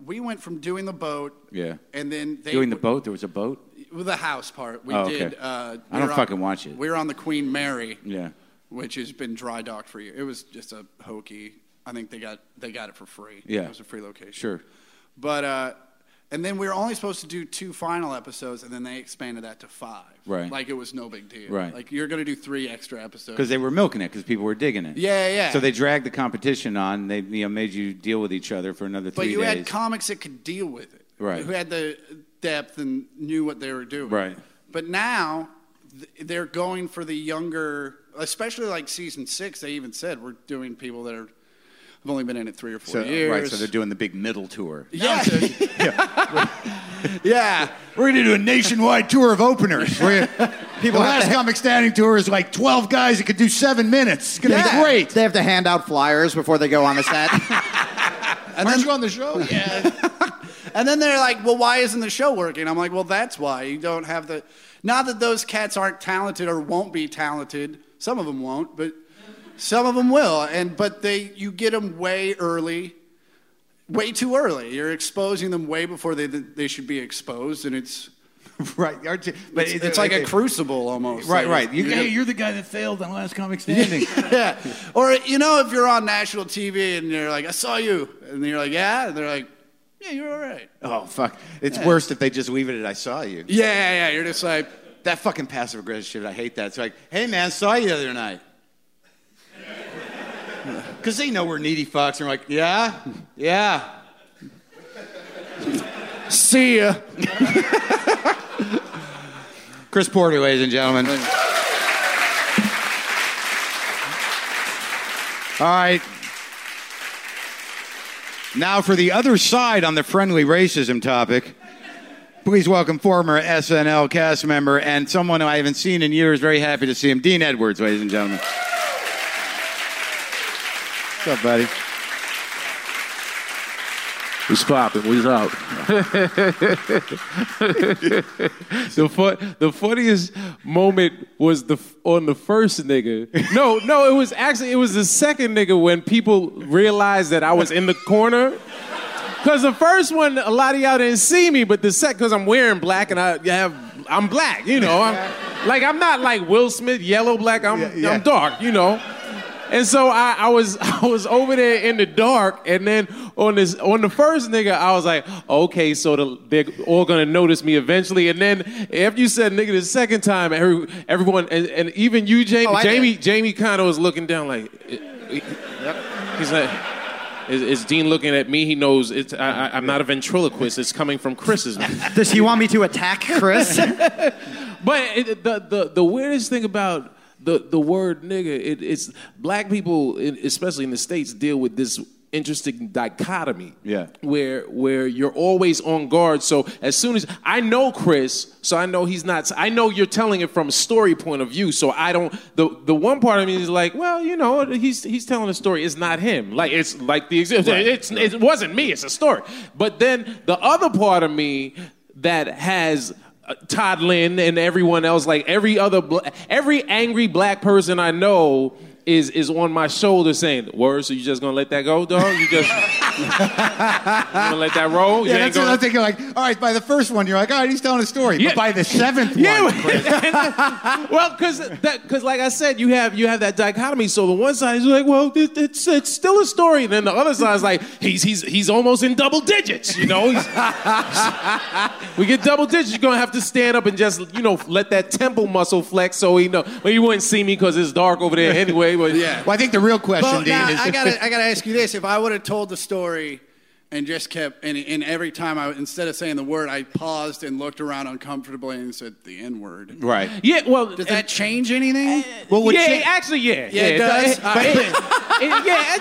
doing the boat. Yeah. And then they... Doing the boat? There was a boat? The house part. We did... I don't fucking watch it. We were on the Queen Mary. Yeah. Which has been dry docked for years. It was just a hokey. I think they got it for free. Yeah. It was a free location. Sure. But... and then we were only supposed to do 2 final episodes, and then they expanded that to 5. Right. Like, it was no big deal. Right. Like, you're going to do 3 extra episodes. Because they were milking it, because people were digging it. Yeah, yeah. So they dragged the competition on. They, you know, made you deal with each other for another 3 days. But you had comics that could deal with it. Right. Who had the depth and knew what they were doing. Right. But now, they're going for the younger, especially like season 6, they even said, we're doing people that are... I've only been in it 3 or 4 years. Right, so they're doing the big middle tour. Yeah. Yeah. We're going to do a nationwide tour of openers. People the last Comic Standing tour is like 12 guys that could do 7 minutes. It's going to be great. They have to hand out flyers before they go on the set. Aren't you on the show? Yeah. And then they're like, well, why isn't the show working? I'm like, well, that's why. You don't have the... Not that those cats aren't talented or won't be talented. Some of them won't, but... Some of them will, but you get them way early, way too early. You're exposing them way before they should be exposed, and it's Right. But it's like a crucible almost. Right, right. You're the guy that failed on Last Comic Standing. Yeah. Or, you know, if you're on national TV and they're like, I saw you. And you're like, yeah? And they're like, yeah, you're all right. Oh, fuck. It's worse if they just weave it at I saw you. Yeah. You're just like, that fucking passive aggressive shit. I hate that. It's like, hey, man, saw you the other night. Because they know we're needy fucks. And we're like, yeah. See ya. Chris Porter, ladies and gentlemen. All right. Now for the other side on the friendly racism topic. Please welcome former SNL cast member and someone I haven't seen in years. Very happy to see him. Dean Edwards, ladies and gentlemen. What's up, buddy? What's poppin'? What's up? The funniest moment was on the first nigga. No, it was the second nigga when people realized that I was in the corner. Cause the first one, a lot of y'all didn't see me, but the second, cause I'm wearing black and I'm black, you know. I'm not like Will Smith, yellow black. I'm dark, you know. And so I was over there in the dark, and then on the first nigga, I was like, okay, so they're all gonna notice me eventually. And then after you said nigga the second time, everyone and even you, Jamie kind of was looking down like, he's like. Is Dean looking at me? He knows it's. I'm not a ventriloquist. It's coming from Chris's. Does he want me to attack Chris? But the weirdest thing about the word nigga, it's black people, especially in the States, deal with this interesting dichotomy. Yeah. Where you're always on guard. So as soon as I know Chris, so I know he's not. I know you're telling it from a story point of view. So I don't. The one part of me is like, well, you know, he's telling a story. It's not him. Like it's like the example. Right. It wasn't me. It's a story. But then the other part of me that has. Todd Lynn and everyone else, like every angry black person I know is on my shoulder saying, "Word, so you just gonna let that go, dog? You gonna let that roll?" Yeah, that's what I'm thinking. Like, all right, by the first one, you're like, all right, he's telling a story. Yeah. But by the seventh one, Chris. Well, because like I said, you have that dichotomy. So the one side is like, well, it's still a story, and then the other side is like, he's almost in double digits. You know, we get double digits. You're gonna have to stand up and just let that temple muscle flex so he know. Well, you wouldn't see me because it's dark over there anyway. But yeah. Well, I think the real question, Dean, is I gotta ask you this: if I would have told the story. And just kept, and every time instead of saying the word, I paused and looked around uncomfortably and said the N-word. Right. Yeah, well... Does that change anything? Actually, yeah. Yeah, it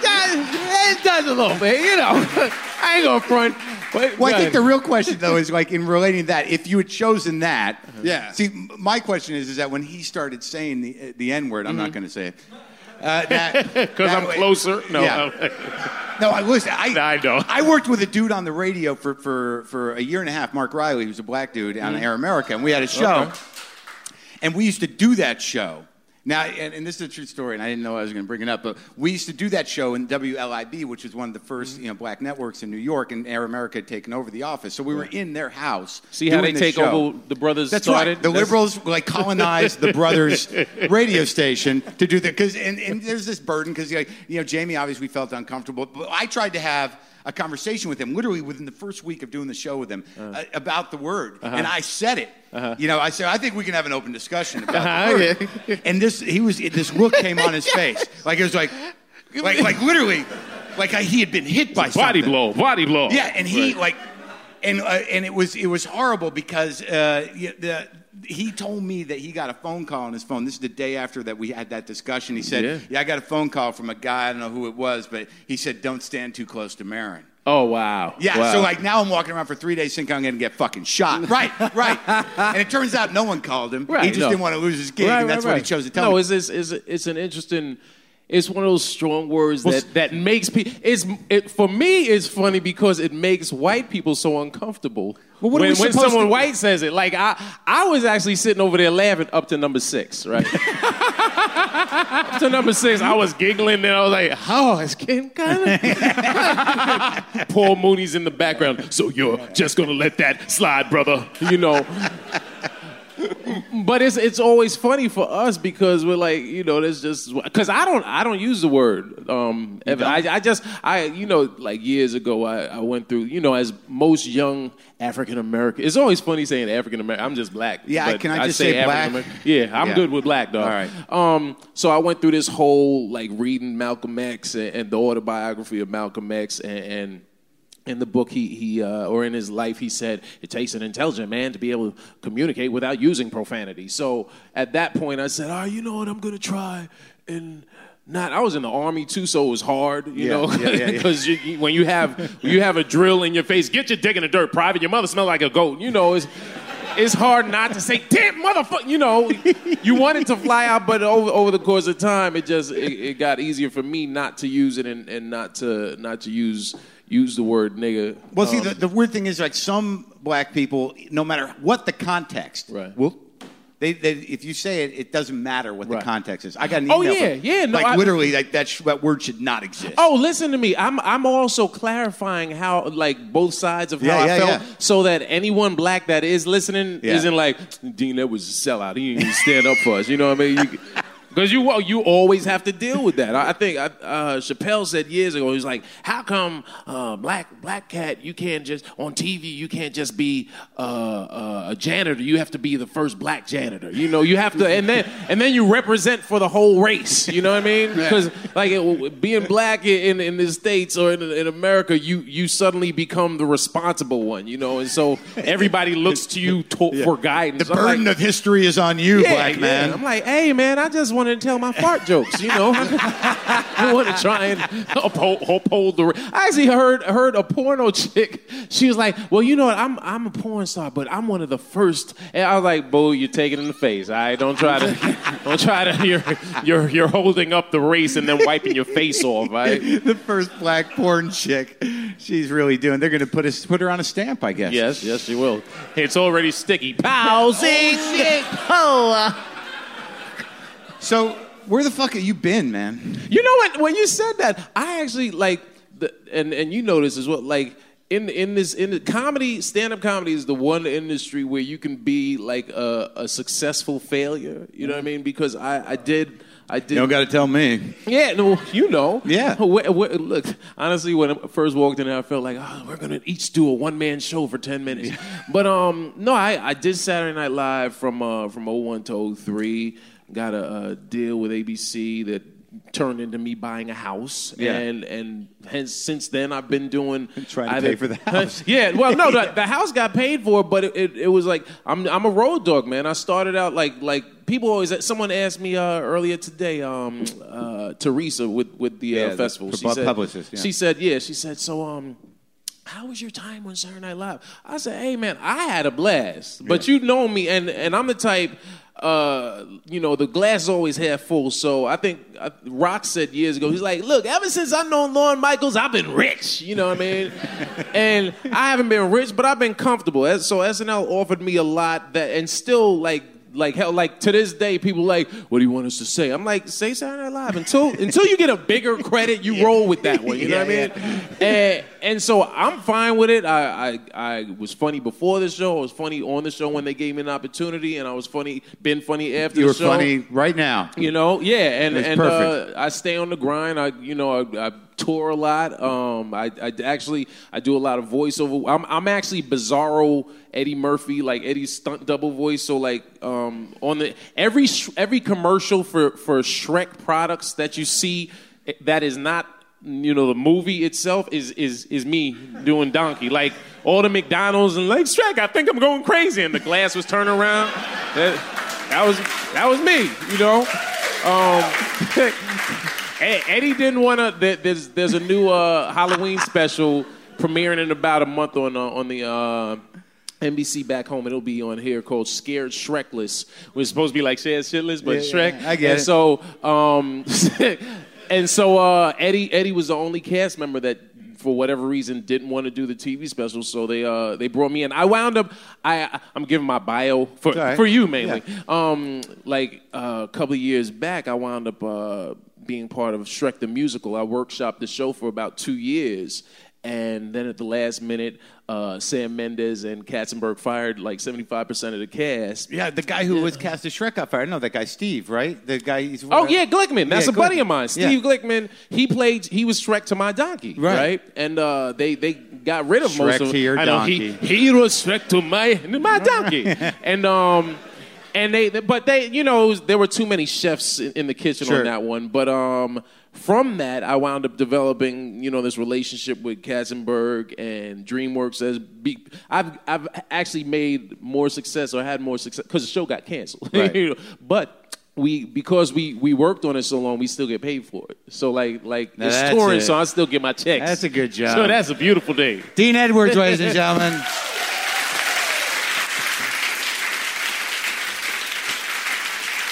does. It does a little bit, you know. I ain't gonna front. But I think the real question, though, is like in relating to that, if you had chosen that... Yeah. See, my question is that when he started saying the N-word, I'm not gonna say it. Because I'm closer. No. Yeah. No, listen, I don't. I worked with a dude on the radio for a year and a half, Mark Riley, who's a black dude on Air America, and we had a show. Okay. And we used to do that show. Now, and this is a true story, and I didn't know I was going to bring it up, but we used to do that show in WLIB, which was one of the first black networks in New York, and Air America had taken over the office. So we were in their house. See how they take over the Brothers. That's started? Right. The liberals colonized the Brothers radio station to do that. And there's this burden because Jamie obviously felt uncomfortable. But I tried to have a conversation with him, literally within the first week of doing the show with him, about the word. Uh-huh. And I said it. Uh-huh. I said, I think we can have an open discussion about the word. Yeah. And this look came on his face. Like, it was like literally, like he had been hit by something. Body blow. Yeah, and he, and it was horrible because he told me that he got a phone call on his phone. This is the day after that we had that discussion. He said, I got a phone call from a guy, I don't know who it was, but he said, don't stand too close to Maron. Oh, wow. Yeah, wow. So now I'm walking around for 3 days thinking I'm going to get fucking shot. Right. And it turns out no one called him. Right, he just didn't want to lose his gig, and that's what he chose to tell me. No, it's an interesting... It's one of those strong words that makes people... For me, it's funny because it makes white people so uncomfortable. Well, when someone white says it. Like, I was actually sitting over there laughing up to number six, right? Up to number six, I was giggling, and I was like, oh, it's getting kind of... Paul Mooney's in the background. So you're just going to let that slide, brother. But it's always funny for us because we're like, you know, there's just, because I don't use the word. Evan. I just you know, like years ago I went through, you know, as most young African American. It's always funny saying African American. I'm just black. Yeah, can I just say black? Yeah, I'm good with black, dog. All right. So I went through this whole like reading Malcolm X and the autobiography of Malcolm X and in the book, he in his life, he said, it takes an intelligent man to be able to communicate without using profanity. So at that point, I said, oh, you know what, I'm going to try and not. I was in the Army, too, so it was hard, you know, because when you have a drill in your face, get your dick in the dirt, private, your mother smelled like a goat. You know, it's hard not to say, damn, motherfucker, you know. You want it to fly out, but over the course of time, it got easier for me not to use it and not to use the word nigga. Well, see, the weird thing is, like, some black people, no matter what the context, right? Well, they if you say it, it doesn't matter what the context is. I got an email. Oh yeah, from, yeah. No, like literally, like that word should not exist. Oh, listen to me. I'm also clarifying how, like, both sides of how I felt, so that anyone black that is listening isn't like, Dean Edwards is a sellout. He didn't even stand up for us. You know what I mean? Because you always have to deal with that. I think Chappelle said years ago, he was like, how come black cat, you can't just, on TV, you can't just be a janitor. You have to be the first black janitor. You know, you have to, and then you represent for the whole race. You know what I mean? Because like being black in the States or in America, you suddenly become the responsible one, you know? And so everybody looks to you for guidance. The burden of history is on you, black man. I'm like, hey, man, I just wanted to tell my fart jokes, you know. I want to try and uphold the. I actually heard a porno chick. She was like, "Well, you know what? I'm a porn star, but I'm one of the first." And I was like, "Boo! You take it in the face. All right, don't try to. You're holding up the race and then wiping your face off. Right? The first black porn chick. She's really doing. They're going to put her on a stamp, I guess. Yes, she will. It's already sticky. Palsy. Oh. So where the fuck have you been, man? You know what? When you said that, I actually like, and you know this as well. Like in the comedy, stand-up comedy is the one industry where you can be like a successful failure. You know what I mean? Because I did. You don't got to tell me. Yeah, no, you know. Yeah. Look, honestly, when I first walked in there, I felt like, oh, we're going to each do a one-man show for 10 minutes. But no, I did Saturday Night Live from 01 to 03. Got a deal with ABC that turned into me buying a house, and hence since then I've been doing. I'm trying to pay for the house. Yeah, well, no, the house got paid for, but it was like I'm a road dog, man. I started out like people always. Someone asked me earlier today, Teresa with the festival. She said, publicist. Yeah. She said so. How was your time on Saturday Night Live? I said, hey man, I had a blast, but you know me, and I'm the type. You know, the glass is always half full, so I think Rock said years ago, he's like, look, ever since I've known Lorne Michaels, I've been rich, you know what I mean? And I haven't been rich, but I've been comfortable. So SNL offered me a lot that, and still, like hell, like to this day, people like, what do you want us to say? I'm like, say Saturday Night Live. Until you get a bigger credit, you roll with that one. You know what I mean? And so I'm fine with it. I was funny before the show. I was funny on the show when they gave me an opportunity, and I was funny after the show. You were funny right now. You know, yeah. And I stay on the grind. I tour a lot. I do a lot of voiceover. I'm actually Bizarro Eddie Murphy, like Eddie's stunt double voice. So like on the every commercial for Shrek products that you see that is not, you know, the movie itself is me doing donkey. Like all the McDonald's and like Shrek, I think I'm going crazy, and the glass was turning around. That was me, you know. Eddie didn't want to. There's a new Halloween special premiering in about a month on the NBC back home. It'll be on here called "Scared Shrekless." We're supposed to be like "Scared Shitless," but Shrek. I get it. So Eddie was the only cast member that, for whatever reason, didn't want to do the TV special, so they brought me in. I wound up. I'm giving my bio for you mainly. Yeah. A couple of years back, I wound up. Being part of Shrek the Musical. I workshopped the show for about 2 years And then at the last minute, Sam Mendes and Katzenberg fired like 75% of the cast. Yeah, the guy who was cast as Shrek got fired. No, that guy Steve, right? The guy. He's, Glickman. That's a buddy of mine. Steve Glickman. He was Shrek to my donkey, right? And they got rid of Shrek most of them. Shrek to your donkey. He was Shrek to my donkey. And there were too many chefs in the kitchen on that one, but from that, I wound up developing, this relationship with Katzenberg and DreamWorks. I've actually made more success or had more success because the show got canceled. Right. But because we worked on it so long, we still get paid for it. So like now it's touring, so I still get my checks. That's a good job. So that's a beautiful day. Dean Edwards, ladies and gentlemen.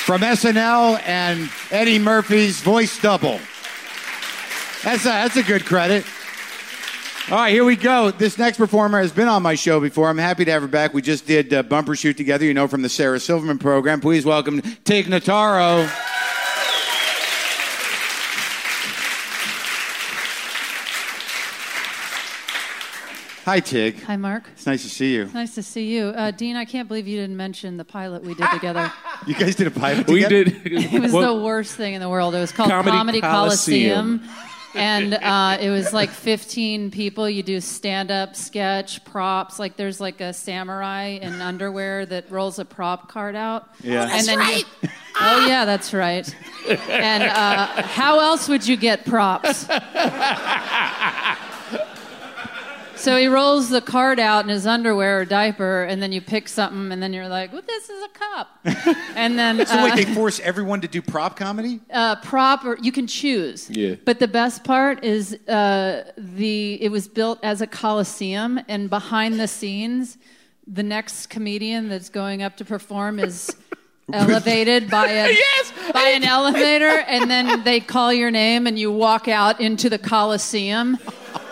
From SNL and Eddie Murphy's voice double. That's a good credit. All right, here we go. This next performer has been on my show before. I'm happy to have her back. We just did Bumper Shoot together, from the Sarah Silverman program. Please welcome Tig Notaro. Hi, Tig. Hi, Mark. It's nice to see you. It's nice to see you. Dean, I can't believe you didn't mention the pilot we did together. You guys did a pilot together? We did. It was the worst thing in the world. It was called Comedy Coliseum. And it was like 15 people. You do stand-up, sketch, props. Like there's like a samurai in underwear that rolls a prop card out. Yeah. Oh, that's right. Oh, yeah, that's right. And how else would you get props? So he rolls the card out in his underwear or diaper, and then you pick something, and then you're like, well, this is a cup. And then so wait, they force everyone to do prop comedy? Prop, or you can choose. Yeah. But the best part is it was built as a coliseum, and behind the scenes, the next comedian that's going up to perform is elevated by an elevator, and then they call your name, and you walk out into the coliseum.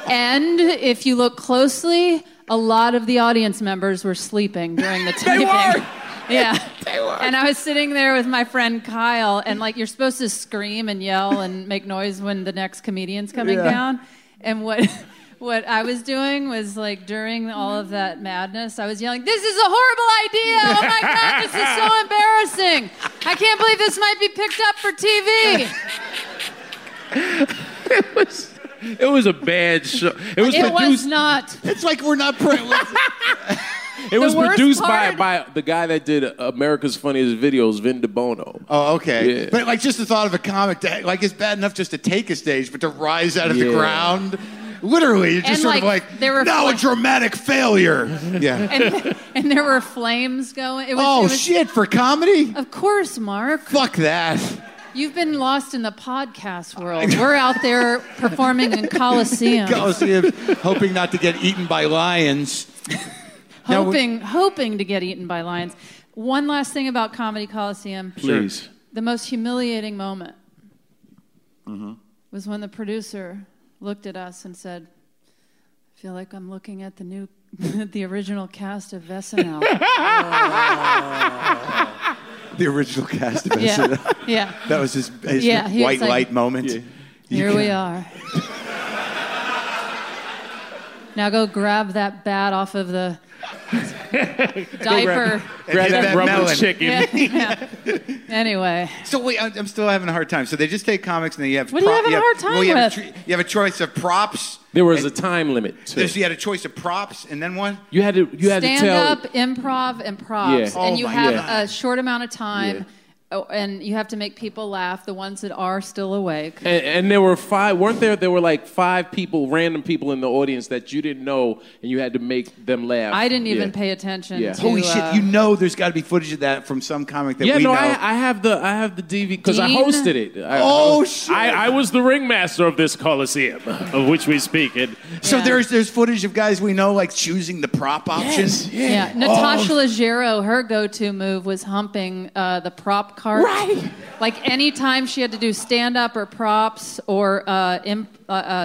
And if you look closely, a lot of the audience members were sleeping during the taping. They were. Yeah. They were. And I was sitting there with my friend Kyle, and you're supposed to scream and yell and make noise when the next comedian's coming down. And what I was doing was during all of that madness, I was yelling, "This is a horrible idea! Oh my God, this is so embarrassing! I can't believe this might be picked up for TV." It was a bad show. It was not. It's like we're not. It was produced by the guy that did America's Funniest Videos, Vin DeBono. Oh, okay. Yeah. But just the thought of a comic, it's bad enough just to take a stage, but to rise out of the ground, literally, it's just a dramatic failure. Yeah. And there were flames going. Shit for comedy? Of course, Mark. Fuck that. You've been lost in the podcast world. We're out there performing in coliseums. Hoping not to get eaten by lions. Hoping to get eaten by lions. One last thing about Comedy Coliseum. Please. The most humiliating moment was when the producer looked at us and said, "I feel like I'm looking at the original cast of SNL." The original cast of SNL. Yeah. That was his white light moment. Yeah. Here we are. Now go grab that bat off of the diaper. Grab that rubber chicken. Yeah. Yeah. Anyway. So wait, I'm still having a hard time. So they just take comics and then you have... What are you having a hard time with? You have a choice of props. There was a time limit, too. So you had a choice of props and then what? You had to stand up, improv, and props. Yeah. And you have a short amount of time. Yeah. And you have to make people laugh, the ones that are still awake. And there were five, weren't there? There were five people, random people in the audience that you didn't know, and you had to make them laugh. I didn't even pay attention. Yeah. Holy shit! You know, there's got to be footage of that from some comic that we know. I have the DVD because I hosted it. Shit! I was the ringmaster of this coliseum of which we speak. And so there's footage of guys we know choosing the prop options. Yes. Yeah. Natasha Leggero, her go-to move was humping the prop cart. Right. Any time she had to do stand-up or props or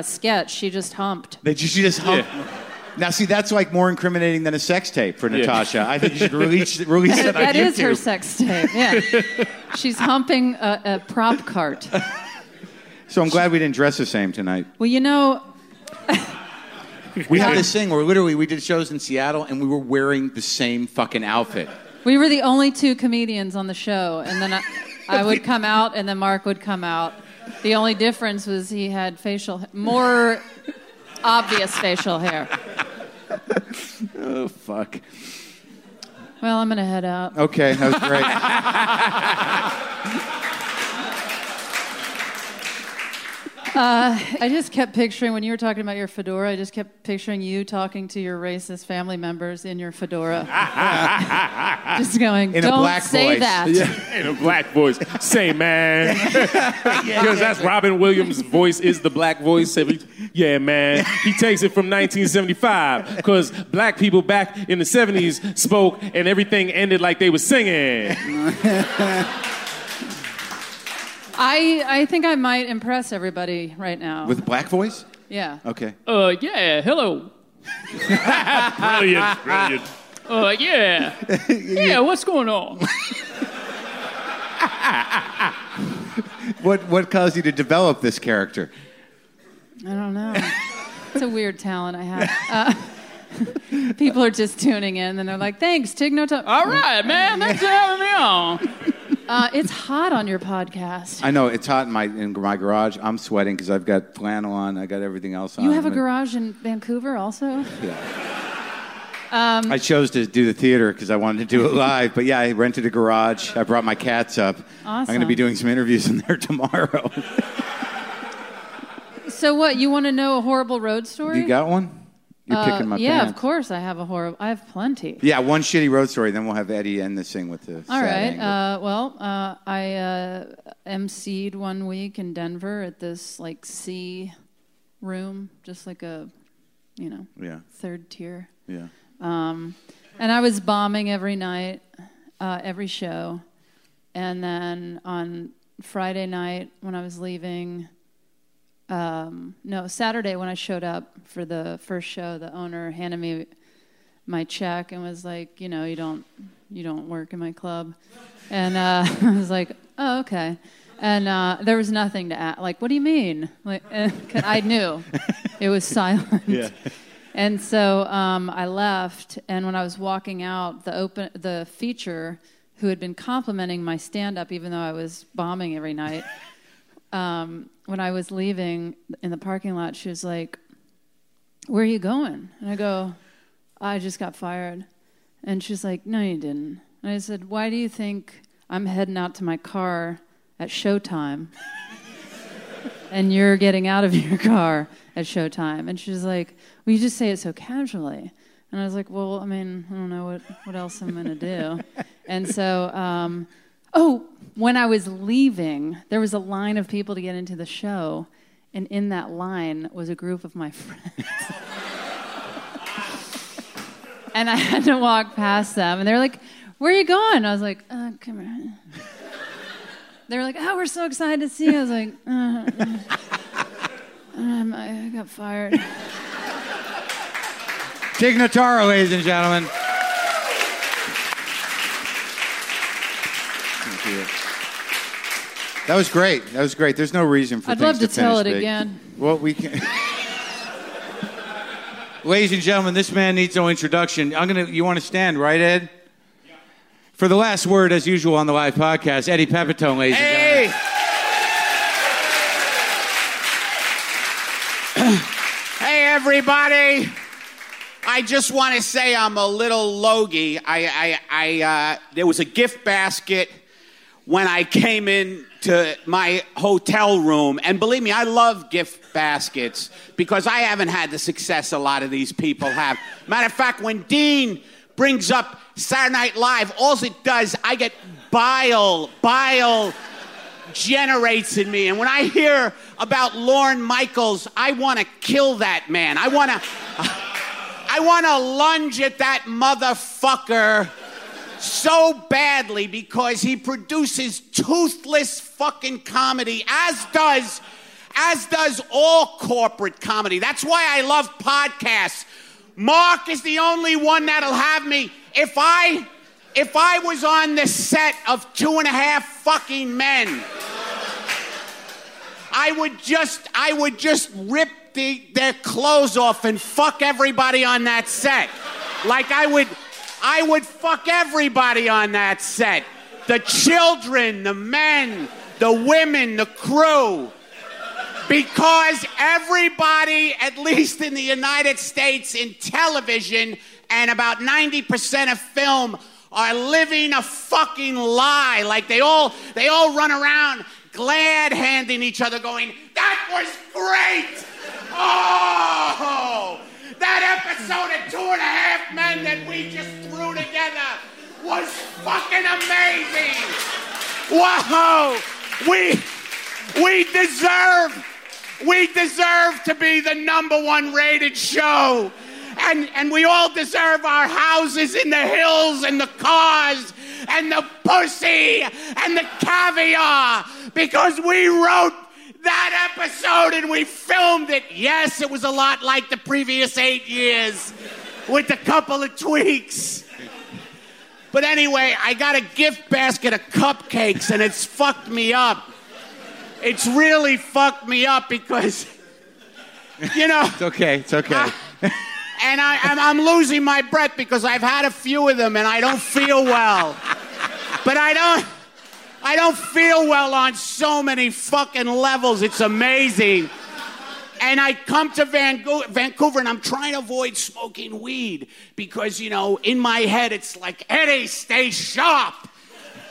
sketch, she just humped. She just humped. Yeah. Now, see, that's more incriminating than a sex tape for Natasha. Yeah. I think you should release that on YouTube. That is her sex tape, yeah. She's humping a prop cart. So I'm glad we didn't dress the same tonight. Well, We had this thing where literally we did shows in Seattle and we were wearing the same fucking outfit. We were the only two comedians on the show, and then I would come out and then Mark would come out. The only difference was he had more obvious facial hair. Oh, fuck. Well, I'm going to head out. Okay, that was great. I just kept picturing, when you were talking about your fedora, I just kept picturing you talking to your racist family members in your fedora. Just going, don't say that. Yeah. In a black voice. Say, man. Because that's Robin Williams' voice is the black voice. Yeah, man. He takes it from 1975. Because black people back in the 70s spoke and everything ended like they were singing. I think I might impress everybody right now. With black voice? Yeah. Okay. Yeah, hello. Brilliant, brilliant. Yeah. Yeah, what's going on? What caused you to develop this character? I don't know. It's a weird talent I have. People are just tuning in and they're like, thanks, Tig Notaro. All right, man, thanks for having me on. It's hot on your podcast. I know, it's hot in my garage. I'm sweating because I've got flannel on. I got everything else on. You have a garage in Vancouver also? Yeah. I chose to do the theater because I wanted to do it live. But yeah, I rented a garage. I brought my cats up. Awesome. I'm going to be doing some interviews in there tomorrow. So what, you want to know a horrible road story? You got one? You're picking my pants. Yeah, of course I have plenty. Yeah, one shitty road story, then we'll have Eddie end this thing with the all right. I emceed one week in Denver at this like C room, just like a, third tier. Yeah. And I was bombing every night, every show. And then on Friday night when I was leaving... Saturday when I showed up for the first show, the owner handed me my check and was like, you don't work in my club. And I was like, oh, okay. And there was nothing to add. Like, what do you mean? Like, I knew. It was silent. Yeah. And so I left, and when I was walking out, the feature who had been complimenting my stand-up, even though I was bombing every night, when I was leaving in the parking lot, she was like, where are you going? And I go, I just got fired. And she's like, no, you didn't. And I said, why do you think I'm heading out to my car at showtime and you're getting out of your car at showtime? And she's like, well, you just say it so casually. And I was like, well, I mean, I don't know what else I'm going to do. And so... when I was leaving, there was a line of people to get into the show, and in that line was a group of my friends. And I had to walk past them, and they were like, where are you going? I was like, come here. They were like, oh, we're so excited to see you. I was like, I got fired. Tig Notaro, ladies and gentlemen. That was great. That was great. There's no reason for things to finish big. I'd love to tell it again. Well, we can. Ladies and gentlemen, this man needs no introduction. You want to stand, right, Ed? Yeah. For the last word, as usual, on the live podcast, Eddie Pepitone, ladies and gentlemen. Hey, everybody. I just want to say I'm a little logy. There was a gift basket when I came in to my hotel room. And believe me, I love gift baskets because I haven't had the success a lot of these people have. Matter of fact, when Dean brings up Saturday Night Live, all it does, I get bile. Bile generates in me. And when I hear about Lorne Michaels, I want to kill that man. I want to lunge at that motherfucker so badly because he produces toothless fucking comedy, as does all corporate comedy. That's why I love podcasts. Mark is the only one that'll have me. If I was on the set of 2.5 fucking men, I would just rip their clothes off and fuck everybody on that set. Like I would fuck everybody on that set. The children, the men, the women, the crew. Because everybody, at least in the United States, in television and about 90% of film, are living a fucking lie. Like they all run around glad handing each other going, that was great! Oh! That episode of 2.5 Men that we just threw together was fucking amazing! Whoa! We deserve to be the #1 rated show. And we all deserve our houses in the hills and the cars and the pussy and the caviar because we wrote that episode and we filmed it. Yes, it was a lot like the previous 8 years with a couple of tweaks. But anyway, I got a gift basket of cupcakes and it's fucked me up. It's really fucked me up because, you know. It's okay. I'm losing my breath because I've had a few of them and I don't feel well. But I don't feel well on so many fucking levels. It's amazing. And I come to Vancouver and I'm trying to avoid smoking weed because, you know, in my head it's like, Eddie, stay sharp.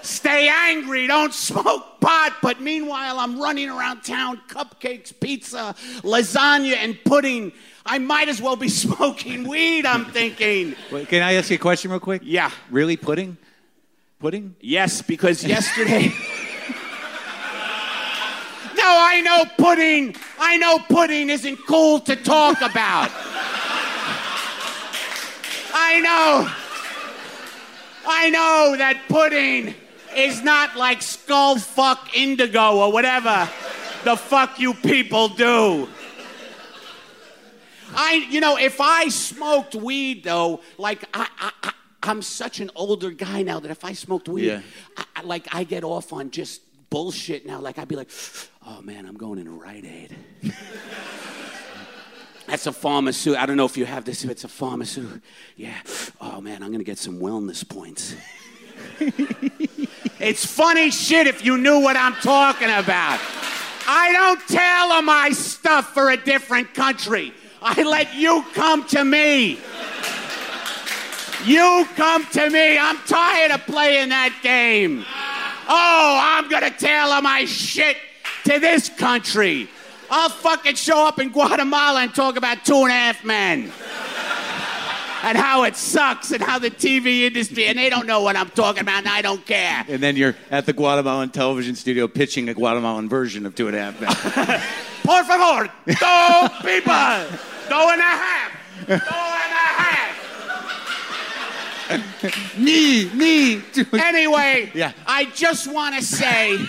Stay angry, don't smoke pot. But meanwhile, I'm running around town, cupcakes, pizza, lasagna, and pudding. I might as well be smoking weed, I'm thinking. Wait, can I ask you a question real quick? Yeah. Really, pudding? Pudding? Yes, because yesterday... No, I know pudding isn't cool to talk about. I know that pudding... is not like skull fuck indigo or whatever the fuck you people do. If I smoked weed though, like I'm such an older guy now that if I smoked weed, yeah. I get off on just bullshit now. Like I'd be like, oh man, I'm going into Rite Aid. That's a pharmaceutical. I don't know if you have this, but it's a pharmaceutical. Yeah. Oh man, I'm gonna get some wellness points. It's funny shit if you knew what I'm talking about. I don't tailor my stuff for a different country. I let you come to me. You come to me. I'm tired of playing that game. Oh, I'm going to tailor my shit to this country. I'll fucking show up in Guatemala and talk about 2.5 Men. And how it sucks, and how the TV industry, and they don't know what I'm talking about, and I don't care. And then you're at the Guatemalan television studio pitching a Guatemalan version of 2.5 Men. Por favor, 2 people, 2.5, 2.5. Ni, two. Anyway, yeah. I just want to say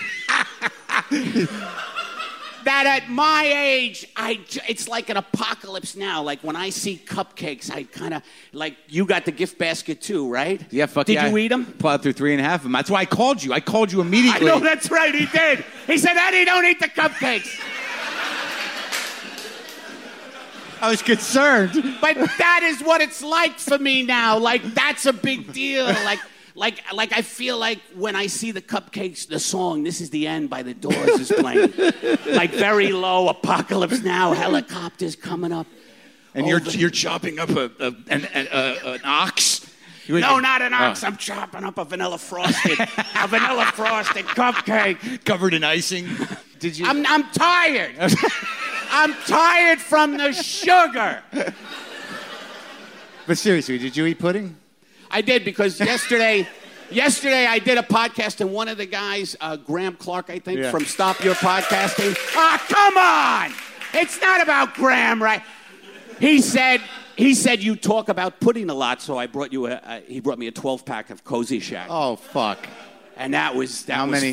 that at my age, it's like an apocalypse now. Like, when I see cupcakes, I kind of... Like, you got the gift basket, too, right? Yeah, fuck yeah. Did you eat them? Plowed through 3.5 of them. That's why I called you. I called you immediately. I know, that's right. He did. He said, Eddie, don't eat the cupcakes. I was concerned. But that is what it's like for me now. Like, that's a big deal. Like I feel like when I see the cupcakes, the song "This Is the End" by The Doors is playing. Like very low, Apocalypse Now, helicopters coming up. And you're chopping up an ox? No, not an ox. Oh. I'm chopping up a vanilla frosted cupcake covered in icing. Did you? I'm tired. I'm tired from the sugar. But seriously, did you eat pudding? I did, because yesterday I did a podcast, and one of the guys, Graham Clark, I think, yeah, from Stop Your Podcasting. Ah, oh, come on! It's not about Graham, right? He said you talk about pudding a lot, so I brought you he brought me a 12-pack of Cozy Shack. Oh, fuck. And How many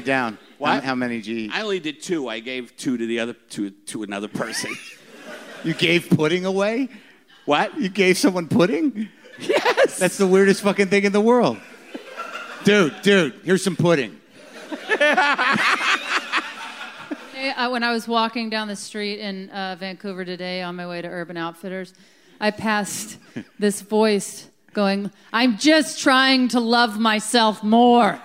down? What? How many did you eat? I only did 2. I gave 2 to to another person. You gave pudding away? What? You gave someone pudding? Yes. That's the weirdest fucking thing in the world. Dude, here's some pudding. When I was walking down the street in Vancouver today on my way to Urban Outfitters, I passed this voice going, "I'm just trying to love myself more,"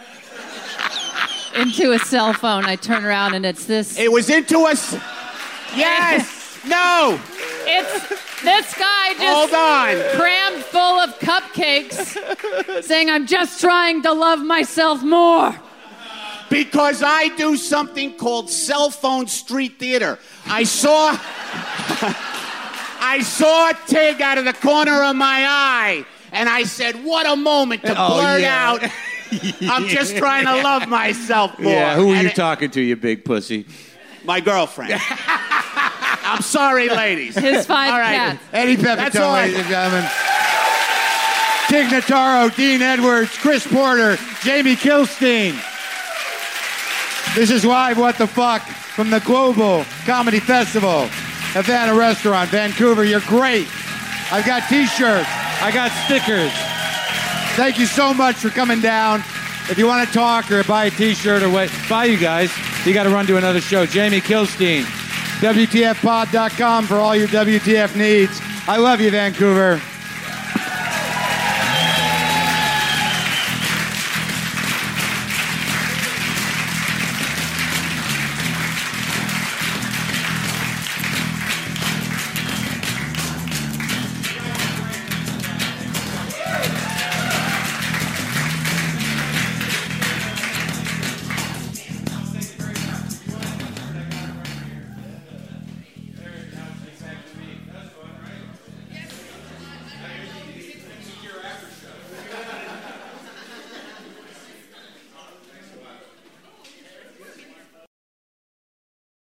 into a cell phone. I turn around and it's this. It was into us. Yes. No. It's this guy just crammed full of cupcakes saying, "I'm just trying to love myself more. Because I do something called cell phone street theater." I saw Tig out of the corner of my eye, and I said, what a moment to blurt out, "I'm just trying to love myself more." Yeah, who are you talking to, you big pussy? My girlfriend. I'm sorry, ladies. His five cats. Eddie Pepitone, ladies and gentlemen. Tig Notaro, Dean Edwards, Chris Porter, Jamie Kilstein. This is live What the Fuck from the Global Comedy Festival, Havana Restaurant, Vancouver. You're great. I've got t-shirts. I got stickers. Thank you so much for coming down. If you want to talk or buy a t-shirt or what, buy you guys. You got to run to another show. Jamie Kilstein, WTFpod.com for all your WTF needs. I love you, Vancouver.